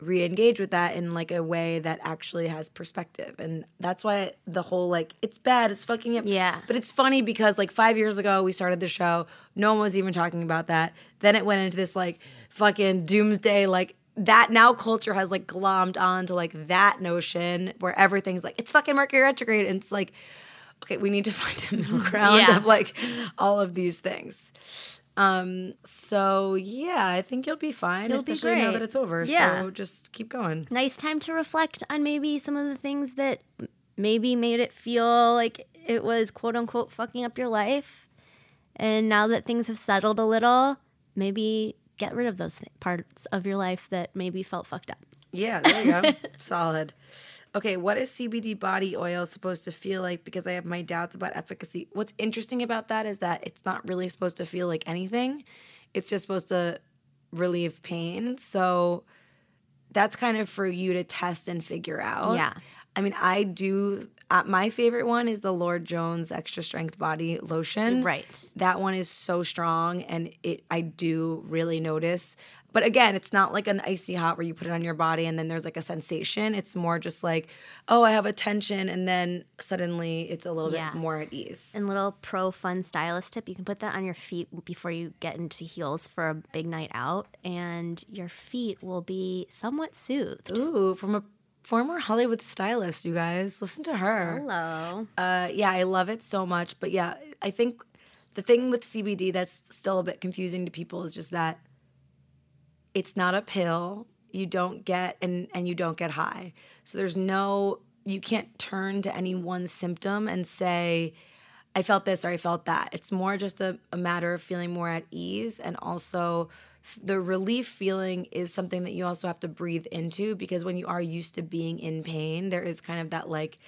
re-engage with that in like a way that actually has perspective. And that's why the whole like, it's bad, it's fucking up. Yeah. But it's funny because like five years ago we started the show, no one was even talking about that. Then it went into this like fucking doomsday like, that now culture has like glommed on to like that notion where everything's like, it's fucking Mercury retrograde. And it's like, okay, we need to find a middle ground yeah. of like all of these things. Um, so yeah, I think you'll be fine, It'll especially be now that it's over. Yeah. So just keep going. Nice time to reflect on maybe some of the things that maybe made it feel like it was quote unquote fucking up your life. And now that things have settled a little, maybe get rid of those th- parts of your life that maybe felt fucked up. Yeah, there you go. Solid. Okay, what is C B D body oil supposed to feel like? Because I have my doubts about efficacy. What's interesting about that is that it's not really supposed to feel like anything. It's just supposed to relieve pain. So that's kind of for you to test and figure out. Yeah. I mean, I do uh, – my favorite one is the Lord Jones Extra Strength Body Lotion. Right. That one is so strong, and it I do really notice – but again, it's not like an icy hot where you put it on your body and then there's like a sensation. It's more just like, oh, I have a tension, and then suddenly it's a little yeah. bit more at ease. And little pro fun stylist tip, you can put that on your feet before you get into heels for a big night out, and your feet will be somewhat soothed. Ooh, from a former Hollywood stylist, you guys. Listen to her. Hello. Uh, yeah, I love it so much. But yeah, I think the thing with C B D that's still a bit confusing to people is just that it's not a pill. You don't get and and you don't get high. So there's no you can't turn to any one symptom and say, I felt this or I felt that. It's more just a, a matter of feeling more at ease, and also f- the relief feeling is something that you also have to breathe into, because when you are used to being in pain, there is kind of that like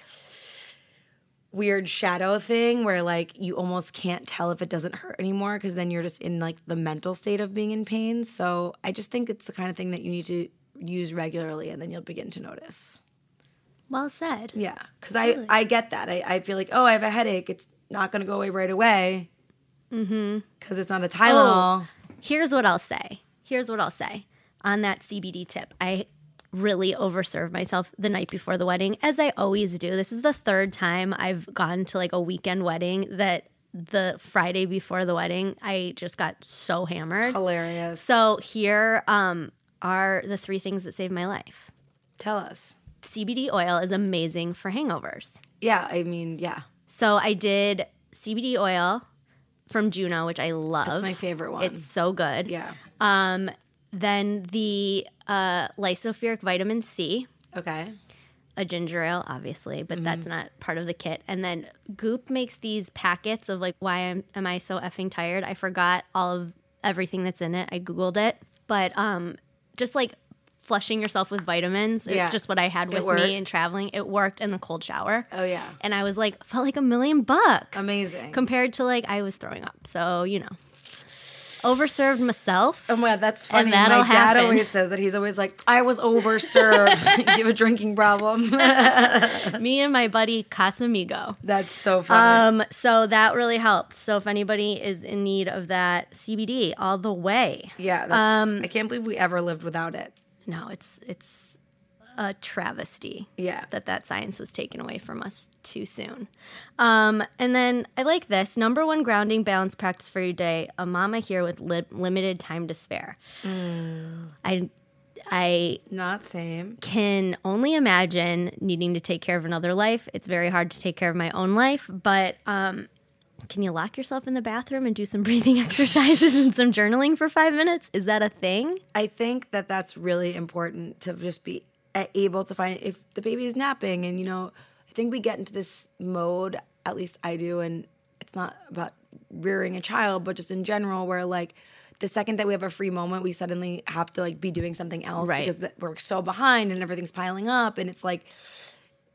weird shadow thing where like you almost can't tell if it doesn't hurt anymore, because then you're just in like the mental state of being in pain. So I just think it's the kind of thing that you need to use regularly, and then you'll begin to notice. Well said. Yeah, because totally. I, I get that. I, I feel like, oh, I have a headache. It's not going to go away right away because mm-hmm. it's not a Tylenol. Oh, here's what I'll say. Here's what I'll say on that C B D tip. I really overserve myself the night before the wedding, as I always do. This is the third time I've gone to like a weekend wedding that the Friday before the wedding, I just got so hammered. Hilarious. So here um, are the three things that saved my life. Tell us. C B D oil is amazing for hangovers. Yeah, I mean, yeah. So I did C B D oil from Juno, which I love. That's my favorite one. It's so good. Yeah. Um. Then the uh, lysopheric vitamin C. Okay. A ginger ale, obviously, but mm-hmm. that's not part of the kit. And then Goop makes these packets of like, why am, am I so effing tired? I forgot all of everything that's in it. I Googled it. But um, just like flushing yourself with vitamins. Yeah. It's just what I had with me in traveling. It worked in the cold shower. Oh, yeah. And I was like, felt like a million bucks. Amazing. Compared to like I was throwing up. So, you know. Overserved myself. Oh my God, that's funny. My dad happen. always says that. He's always like, I was overserved. You have a drinking problem. Me and my buddy Casamigo. That's so funny. Um, so that really helped. So if anybody is in need of that, C B D all the way. Yeah, that's, um, I can't believe we ever lived without it. No, it's it's a travesty. Yeah, that that science was taken away from us too soon. Um, and then I like this. Number one grounding balance practice for your day. A mama here with li- limited time to spare. Mm. I, I not same. Can only imagine needing to take care of another life. It's very hard to take care of my own life. But um, can you lock yourself in the bathroom and do some breathing exercises and some journaling for five minutes? Is that a thing? I think that that's really important to just be able to find if the baby is napping. And, you know, I think we get into this mode, at least I do, and it's not about rearing a child, but just in general, where like the second that we have a free moment, we suddenly have to like be doing something else, right? Because we're so behind and everything's piling up. And it's like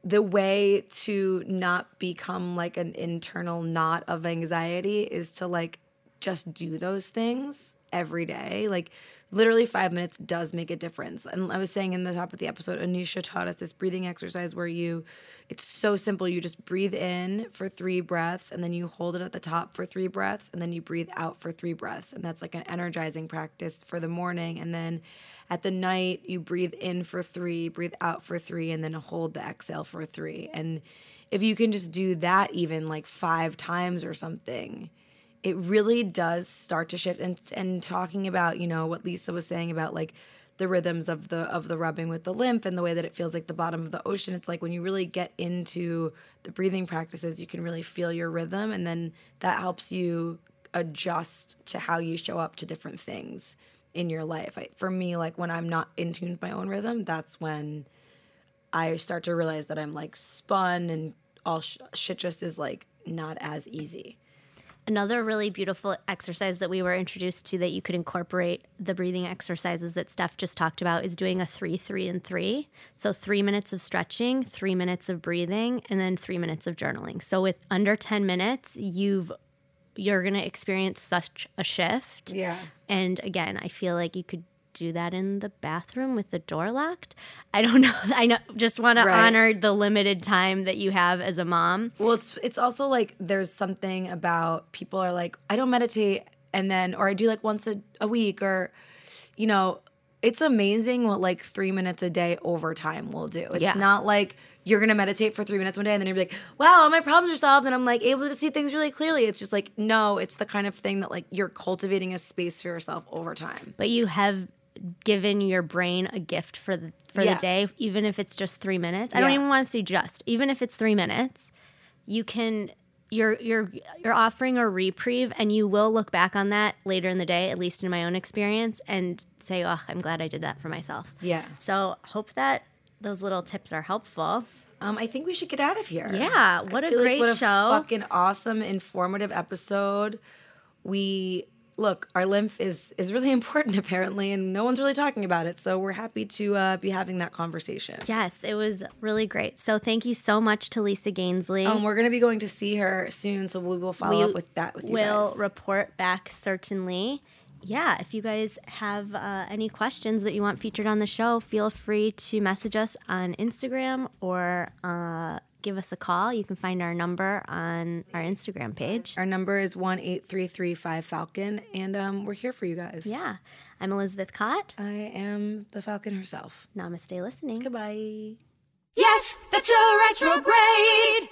the way to not become like an internal knot of anxiety is to like just do those things every day. Like literally five minutes does make a difference. And I was saying in the top of the episode, Anusha taught us this breathing exercise where you, it's so simple. You just breathe in for three breaths, and then you hold it at the top for three breaths, and then you breathe out for three breaths. And that's like an energizing practice for the morning. And then at the night, you breathe in for three, breathe out for three, and then hold the exhale for three. And if you can just do that even like five times or something, it really does start to shift. And and talking about, you know, what Lisa was saying about like the rhythms of the of the rubbing with the lymph and the way that it feels like the bottom of the ocean, it's like when you really get into the breathing practices, you can really feel your rhythm, and then that helps you adjust to how you show up to different things in your life. I, for me, like when I'm not in tune with my own rhythm, that's when I start to realize that I'm like spun and all sh- shit just is like not as easy. Another really beautiful exercise that we were introduced to that you could incorporate the breathing exercises that Steph just talked about is doing a three, three, and three. So three minutes of stretching, three minutes of breathing, and then three minutes of journaling. So with under ten minutes, you've you're going to experience such a shift. Yeah. And again, I feel like you could do that in the bathroom with the door locked. I don't know. I know. Just want to right. honor the limited time that you have as a mom. Well, it's it's also like there's something about people are like, I don't meditate, and then or I do like once a, a week, or you know, it's amazing what like three minutes a day over time will do. It's yeah. not like you're gonna meditate for three minutes one day and then you'll be like, wow, all my problems are solved and I'm like able to see things really clearly. It's just like, no, it's the kind of thing that like you're cultivating a space for yourself over time. But you have given your brain a gift for the, for yeah. the day, even if it's just three minutes. I yeah. don't even want to say just. Even if it's three minutes, you can you're you're you're offering a reprieve, and you will look back on that later in the day, at least in my own experience, and say, "Oh, I'm glad I did that for myself." Yeah. So hope that those little tips are helpful. Um, I think we should get out of here. Yeah. What I feel a great like what show! What a fucking awesome, informative episode. We. Look, our lymph is, is really important apparently, and no one's really talking about it. So we're happy to uh, be having that conversation. Yes, it was really great. So thank you so much to Lisa Gainsley. Um, we're going to be going to see her soon, so we will follow we up with that with you guys. We'll report back certainly. Yeah, if you guys have uh, any questions that you want featured on the show, feel free to message us on Instagram or uh give us a call. You can find our number on our Instagram page. Our number is one eight three three five Falcon, and um, we're here for you guys. Yeah. I'm Elizabeth Cott. I am the Falcon herself. Namaste listening. Goodbye. Yes, that's so retrograde.